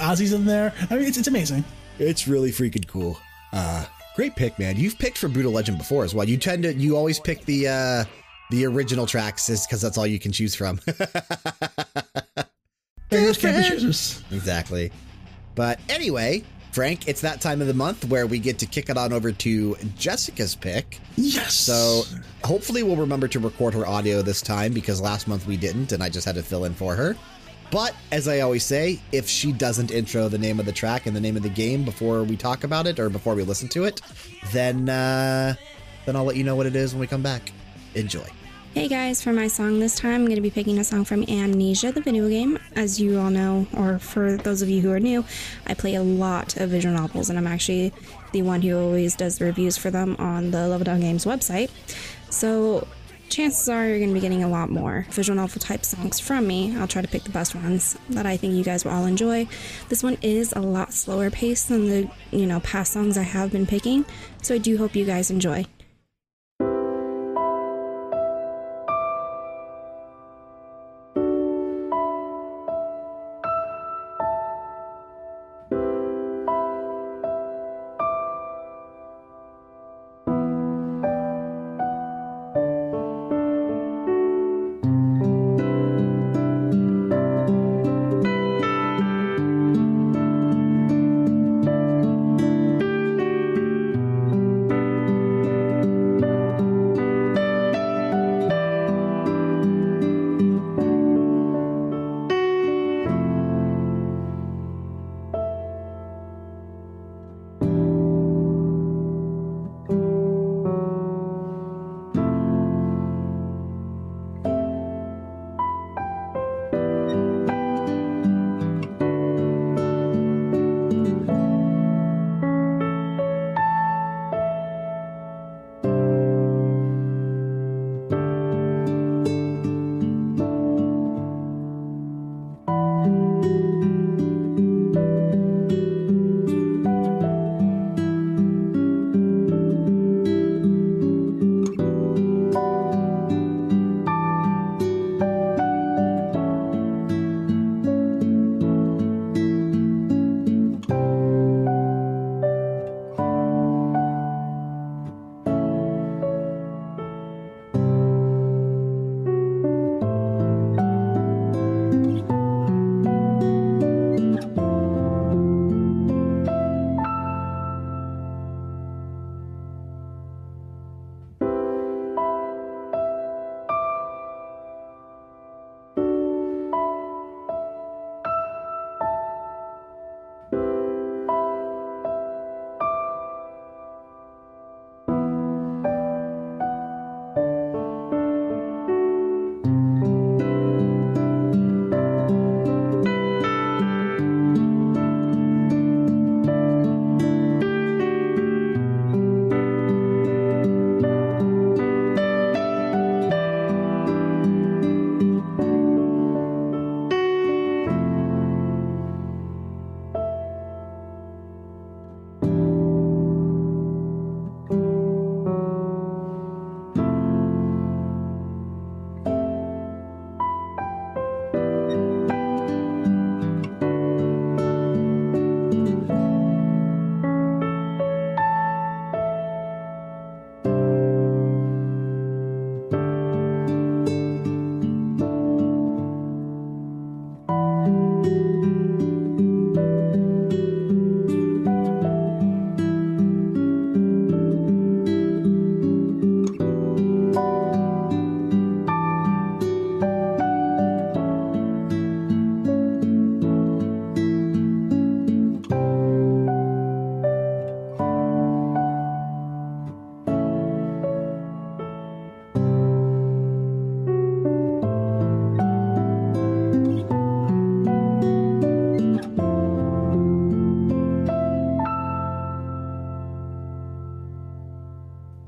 Ozzy's in there. I mean, it's it's amazing. It's really freaking cool. Uh, great pick, man. You've picked for Brutal Legend before as well. You tend to you always pick the uh, the original tracks because that's all you can choose from. Exactly. But anyway, Frank, it's that time of the month where we get to kick it on over to Jessica's pick. Yes. So hopefully we'll remember to record her audio this time because last month we didn't and I just had to fill in for her. But as I always say, if she doesn't intro the name of the track and the name of the game before we talk about it or before we listen to it, then uh, then I'll let you know what it is when we come back. Enjoy. Hey guys, for my song this time, I'm going to be picking a song from Amnesia, the video game. As you all know, or for those of you who are new, I play a lot of visual novels, and I'm actually the one who always does the reviews for them on the Level Down Games website. So chances are you're going to be getting a lot more visual novel type songs from me. I'll try to pick the best ones that I think you guys will all enjoy. This one is a lot slower paced than the, you know, past songs I have been picking, so I do hope you guys enjoy. Thank you.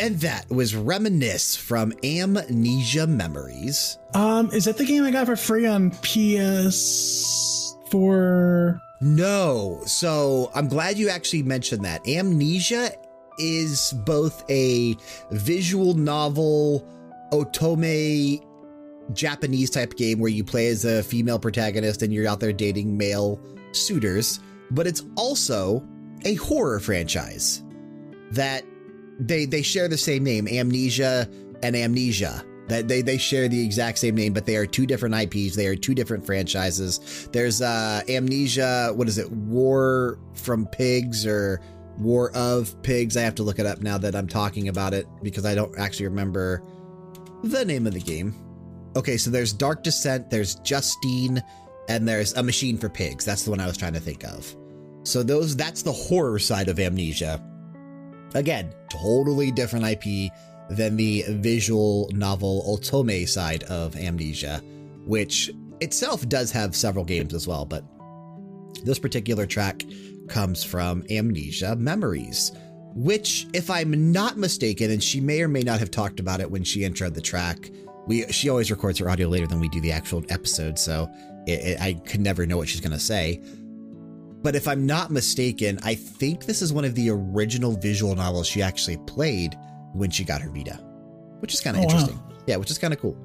And that was Reminisce from Amnesia Memories. Um, is that the game I got for free on P S four? No. So I'm glad you actually mentioned that. Amnesia is both a visual novel, otome, Japanese type game where you play as a female protagonist and you're out there dating male suitors. But it's also a horror franchise that They they share the same name, Amnesia and Amnesia. That they, they share the exact same name, but they are two different I Ps. They are two different franchises. There's uh, Amnesia. What is it? War from Pigs or War of Pigs? I have to look it up now that I'm talking about it because I don't actually remember the name of the game. Okay, so there's Dark Descent. There's Justine, and there's A Machine for Pigs. That's the one I was trying to think of. So those that's the horror side of Amnesia. Again, totally different I P than the visual novel otome side of Amnesia, which itself does have several games as well, but this particular track comes from Amnesia Memories, which, if I'm not mistaken, and she may or may not have talked about it when she introed the track, we she always records her audio later than we do the actual episode, so it, it, I could never know what she's going to say. But if I'm not mistaken, I think this is one of the original visual novels she actually played when she got her Vita, which is kind of oh, interesting. Wow. Yeah, which is kind of cool.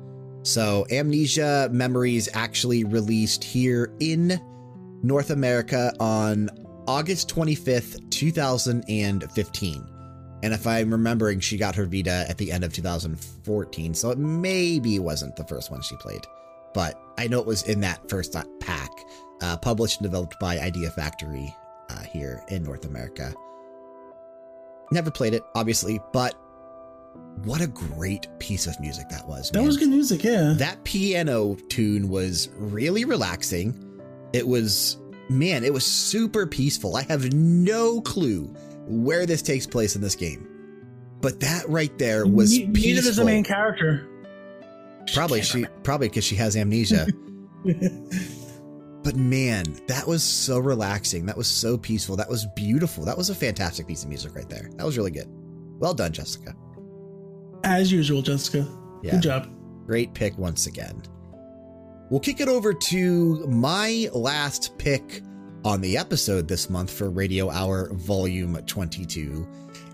So Amnesia Memories actually released here in North America on August twenty-fifth, two thousand fifteen. And if I'm remembering, she got her Vita at the end of two thousand fourteen. So it maybe wasn't the first one she played, but I know it was in that first pack. Uh, published and developed by Idea Factory uh, here in North America. Never played it, obviously, but what a great piece of music that was. That man. was good music, yeah. That piano tune was really relaxing. It was, man, it was super peaceful. I have no clue where this takes place in this game, but that right there was ne- peaceful. Neither is the main character. Probably she, she probably because she has amnesia. But man, that was so relaxing. That was so peaceful. That was beautiful. That was a fantastic piece of music right there. That was really good. Well done, Jessica. As usual, Jessica. Yeah. Good job. Great pick once again. We'll kick it over to my last pick on the episode this month for Radio Hour Volume twenty-two.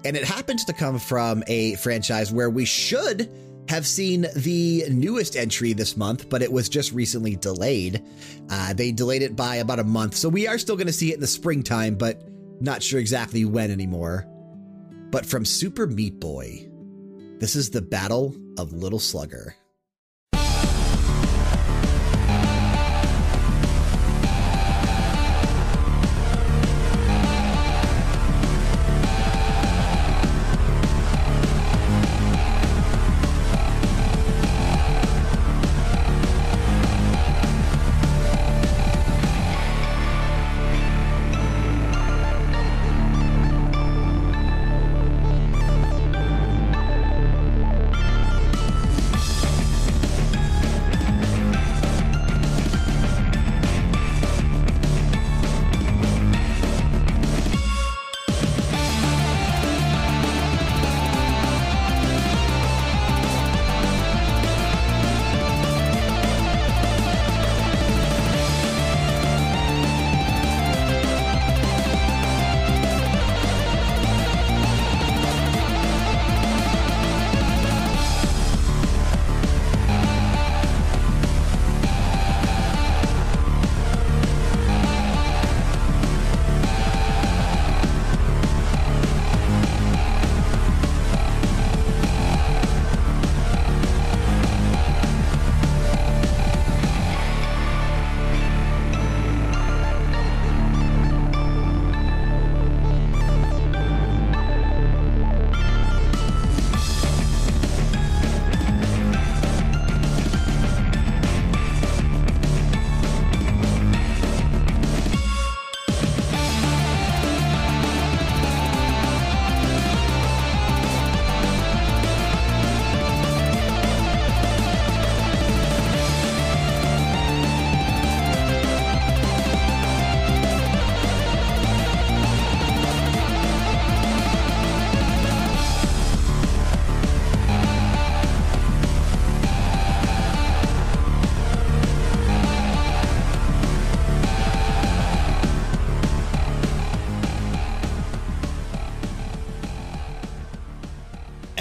And it happens to come from a franchise where we should have seen the newest entry this month, but it was just recently delayed. Uh, they delayed it by about a month, so we are still going to see it in the springtime, but not sure exactly when anymore. But from Super Meat Boy, this is the Battle of Little Slugger.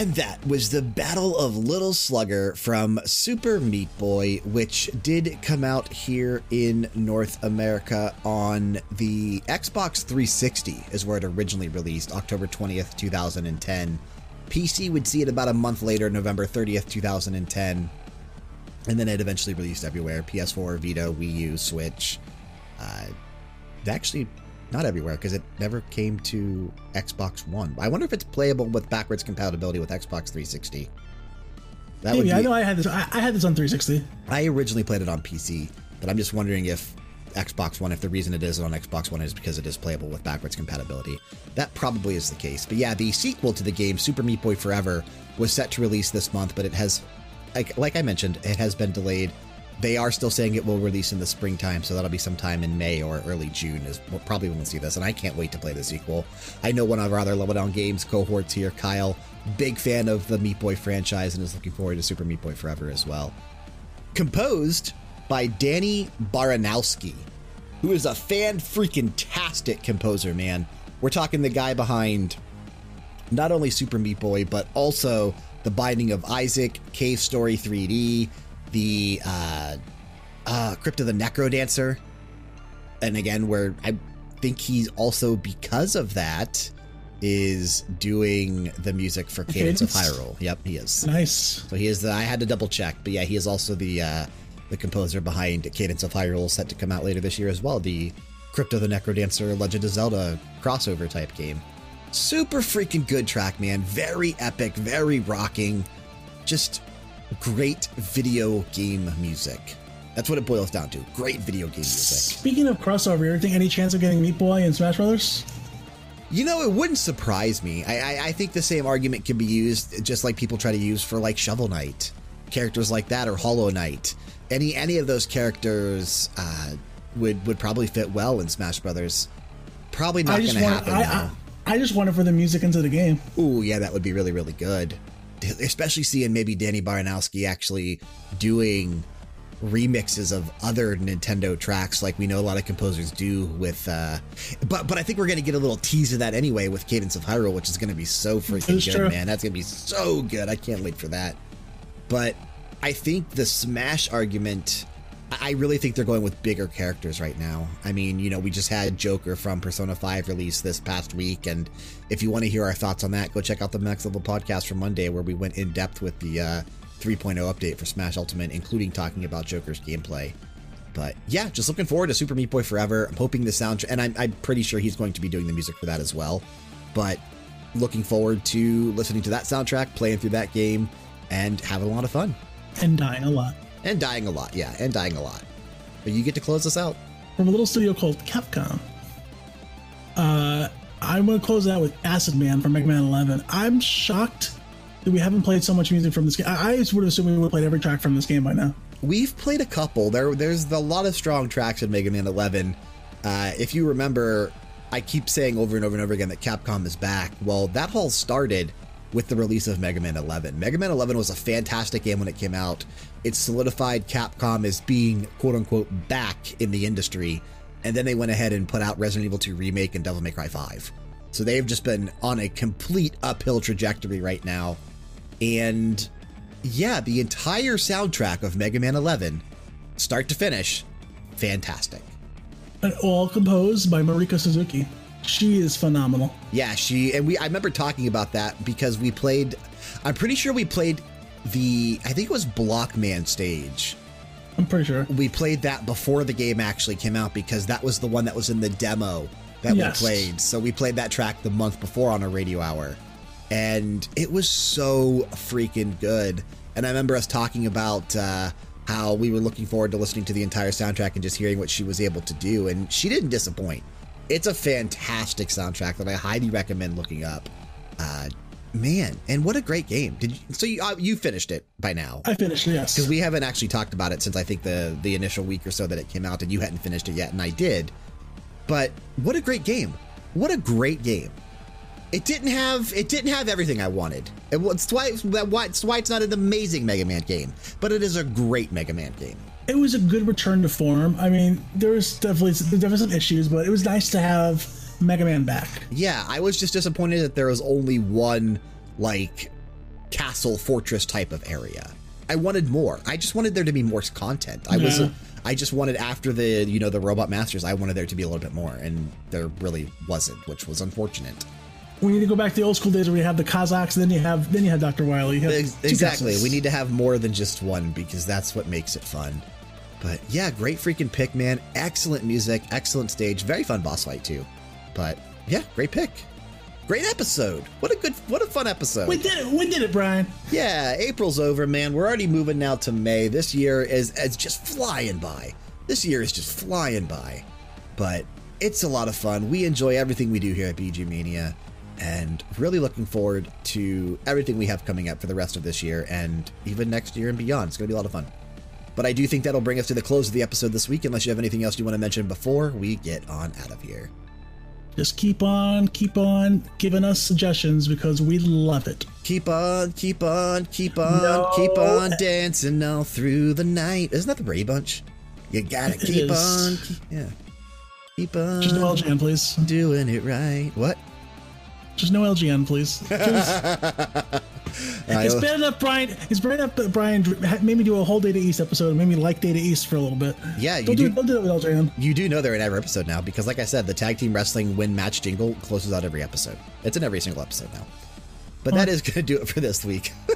And that was the Battle of Little Slugger from Super Meat Boy, which did come out here in North America on the Xbox three sixty, is where it originally released, October twentieth, two thousand ten. P C would see it about a month later, November thirtieth, two thousand ten. And then it eventually released everywhere, P S four, Vita, Wii U, Switch. Uh, actually, not everywhere, because it never came to Xbox One. I wonder if it's playable with backwards compatibility with Xbox three sixty. That Maybe, would be, I know I had this. I, I had this on three sixty. I originally played it on P C, but I'm just wondering if Xbox One, if the reason it is on Xbox One is because it is playable with backwards compatibility. That probably is the case. But yeah, the sequel to the game, Super Meat Boy Forever, was set to release this month, but it has... Like, like I mentioned, it has been delayed. They are still saying it will release in the springtime, so that'll be sometime in May or early June is probably when we'll see this, and I can't wait to play the sequel. I know one of our other Level Down Games cohorts here, Kyle, big fan of the Meat Boy franchise and is looking forward to Super Meat Boy Forever as well. Composed by Danny Baranowski, who is a fan-freaking-tastic composer, man. We're talking the guy behind not only Super Meat Boy, but also The Binding of Isaac, Cave Story three D, the uh, uh, Crypt of the Necrodancer. And again, where I think he's also, because of that, is doing the music for Cadence, Cadence of Hyrule. Yep, he is. Nice. So he is the, I had to double check, but yeah, he is also the, uh, the composer behind Cadence of Hyrule, set to come out later this year as well. The Crypt of the Necrodancer, Legend of Zelda crossover type game. Super freaking good track, man. Very epic, very rocking, just great video game music. That's what it boils down to. Great video game music. Speaking of crossover, you think any chance of getting Meat Boy and Smash Brothers? You know, it wouldn't surprise me. I, I, I think the same argument can be used, just like people try to use for like Shovel Knight, characters like that, or Hollow Knight. Any any of those characters uh, would would probably fit well in Smash Brothers. Probably not going to happen. I, now. I, I just wanted for the music into the game. Ooh, yeah, that would be really, really good. Especially seeing maybe Danny Baranowski actually doing remixes of other Nintendo tracks, like we know a lot of composers do with... Uh, but but I think we're going to get a little tease of that anyway with Cadence of Hyrule, which is going to be so freaking good, true. man. That's going to be so good. I can't wait for that. But I think the Smash argument... I really think they're going with bigger characters right now. I mean, you know, we just had Joker from Persona five released this past week. And if you want to hear our thoughts on that, go check out the Max Level podcast from Monday, where we went in depth with the uh, three point oh update for Smash Ultimate, including talking about Joker's gameplay. But yeah, just looking forward to Super Meat Boy Forever. I'm hoping the soundtrack, and I'm, I'm pretty sure he's going to be doing the music for that as well. But looking forward to listening to that soundtrack, playing through that game, and having a lot of fun. And dying a lot. And dying a lot, yeah, and dying a lot. But you get to close us out. From a little studio called Capcom. Uh, I'm going to close it out with Acid Man from Mega Man eleven. I'm shocked that we haven't played so much music from this game. I, I would assume we would have played every track from this game by now. We've played a couple. There, There's a lot of strong tracks in Mega Man eleven. Uh, if you remember, I keep saying over and over and over again that Capcom is back. Well, that all started with the release of Mega Man eleven. Mega Man eleven was a fantastic game when it came out. It solidified Capcom as being, quote unquote, back in the industry. And then they went ahead and put out Resident Evil two Remake and Devil May Cry five. So they've just been on a complete uphill trajectory right now. And yeah, the entire soundtrack of Mega Man eleven, start to finish, fantastic. And all composed by Mariko Suzuki. She is phenomenal. Yeah, she, and we, I remember talking about that because we played, I'm pretty sure we played the, I think it was Blockman stage. I'm pretty sure. We played that before the game actually came out because that was the one that was in the demo that yes. we played. So we played that track the month before on our radio hour and it was so freaking good. And I remember us talking about uh, how we were looking forward to listening to the entire soundtrack and just hearing what she was able to do. And she didn't disappoint. It's a fantastic soundtrack that I highly recommend looking up. Uh, man, and what a great game. Did you, so you, uh, you finished it by now. I finished it, yes. Because we haven't actually talked about it since I think the, the initial week or so that it came out and you hadn't finished it yet, and I did. But what a great game. What a great game. It didn't have it didn't have everything I wanted. It, it's, why, it's why it's not an amazing Mega Man game, but it is a great Mega Man game. It was a good return to form. I mean, there was definitely there was some issues, but it was nice to have Mega Man back. Yeah, I was just disappointed that there was only one like castle fortress type of area. I wanted more. I just wanted there to be more content. I yeah. was, I just wanted after the, you know, the Robot Masters, I wanted there to be a little bit more, and there really wasn't, which was unfortunate. We need to go back to the old school days where you have the Kazakhs, and then you have, then you have Doctor Wily. You have exactly. We need to have more than just one, because that's what makes it fun. But yeah, great freaking pick, man. Excellent music, excellent stage, very fun boss fight too. But yeah, great pick. Great episode. What a good, what a fun episode. We did it. We did it, Brian. Yeah, April's over, man. We're already moving now to May. This year is, is just flying by. This year is just flying by. But it's a lot of fun. We enjoy everything we do here at B G Mania, and really looking forward to everything we have coming up for the rest of this year and even next year and beyond. It's going to be a lot of fun. But I do think that'll bring us to the close of the episode this week, unless you have anything else you want to mention before we get on out of here. Just keep on, keep on giving us suggestions, because we love it. Keep on, keep on, keep on, no. keep on dancing all through the night. Isn't that the Brady Bunch? You gotta it keep is. on, keep, yeah. Keep on. Just no L J N, please. Doing it right. What? Just no L J N, please. please. It's bad enough, Brian. It's bad enough, Brian made me do a whole Data East episode. It made me like Data East for a little bit. Yeah, you don't do, do, don't do that with L J N. You do know they're in every episode now, because, like I said, the Tag Team Wrestling Win Match Jingle closes out every episode. It's in every single episode now. But oh. that is going to do it for this week. I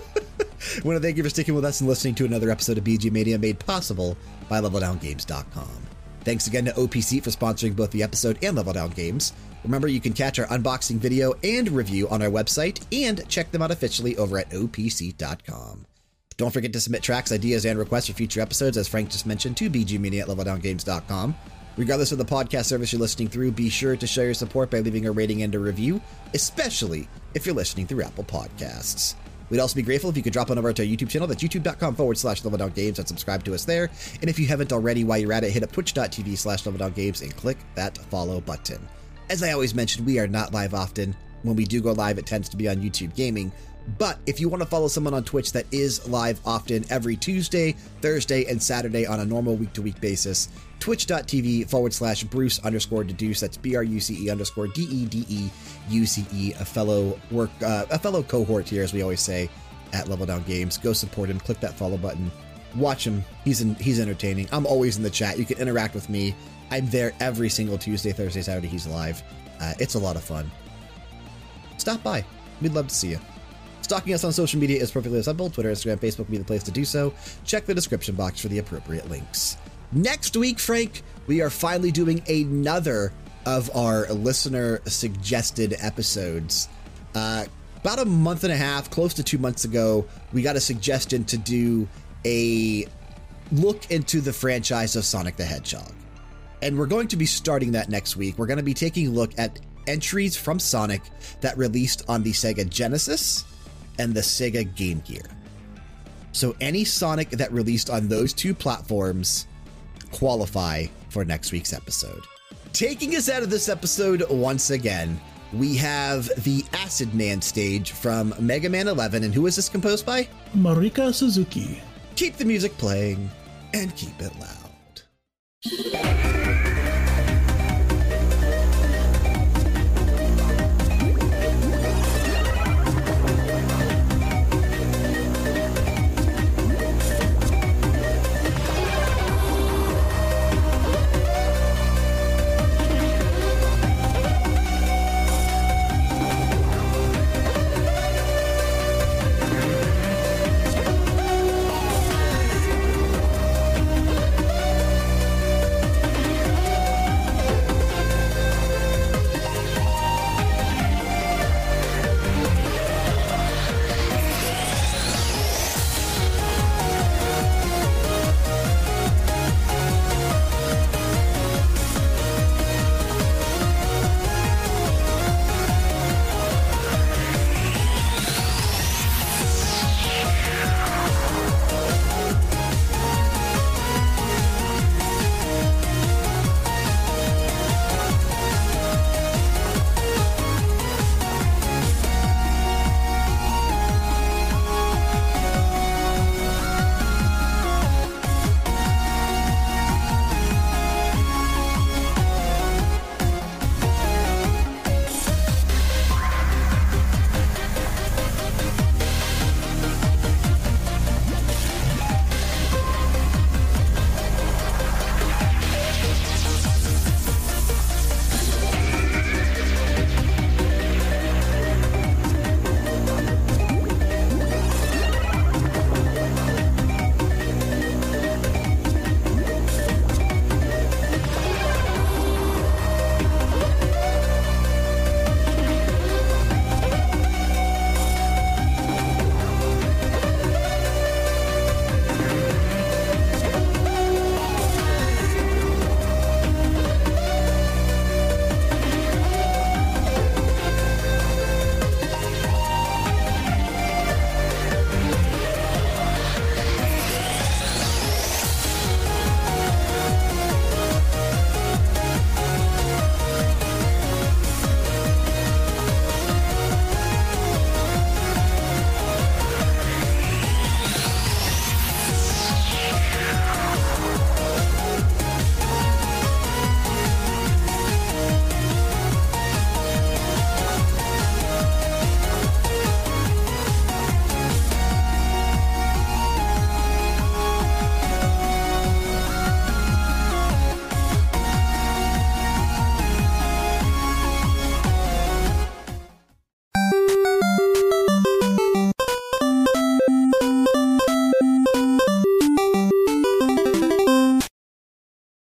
want to thank you for sticking with us and listening to another episode of B G Mania, made possible by Level Down Games dot com. Thanks again to O P Seat for sponsoring both the episode and Level Down Games. Remember, you can catch our unboxing video and review on our website, and check them out officially over at O P C dot com. Don't forget to submit tracks, ideas, and requests for future episodes, as Frank just mentioned, to B G Mania at Level Down Games dot com. Regardless of the podcast service you're listening through, be sure to show your support by leaving a rating and a review, especially if you're listening through Apple Podcasts. We'd also be grateful if you could drop on over to our YouTube channel. That's youtube dot com forward slash Level Down Games, and subscribe to us there. And if you haven't already, while you're at it, hit up twitch dot T V slash Level Down Games and click that follow button. As I always mention, we are not live often. When we do go live, it tends to be on YouTube Gaming. But if you want to follow someone on Twitch that is live often, every Tuesday, Thursday, and Saturday on a normal week-to-week basis, twitch dot T V forward slash Bruce underscore Deduce. That's B R U C E underscore D E D E U C E, a fellow work, uh, a fellow cohort here, as we always say, at Level Down Games. Go support him. Click that follow button. Watch him. He's in, he's entertaining. I'm always in the chat. You can interact with me. I'm there every single Tuesday, Thursday, Saturday. He's live. Uh, it's a lot of fun. Stop by. We'd love to see you. Stalking us on social media is perfectly acceptable. Twitter, Instagram, Facebook would be the place to do so. Check the description box for the appropriate links. Next week, Frank, we are finally doing another of our listener-suggested episodes. Uh, about a month and a half, close to two months ago, we got a suggestion to do a look into the franchise of Sonic the Hedgehog. And we're going to be starting that next week. We're going to be taking a look at entries from Sonic that released on the Sega Genesis and the Sega Game Gear. So any Sonic that released on those two platforms qualify for next week's episode. Taking us out of this episode once again, we have the Acid Man stage from Mega Man eleven. And who is this composed by? Marika Suzuki. Keep the music playing and keep it loud.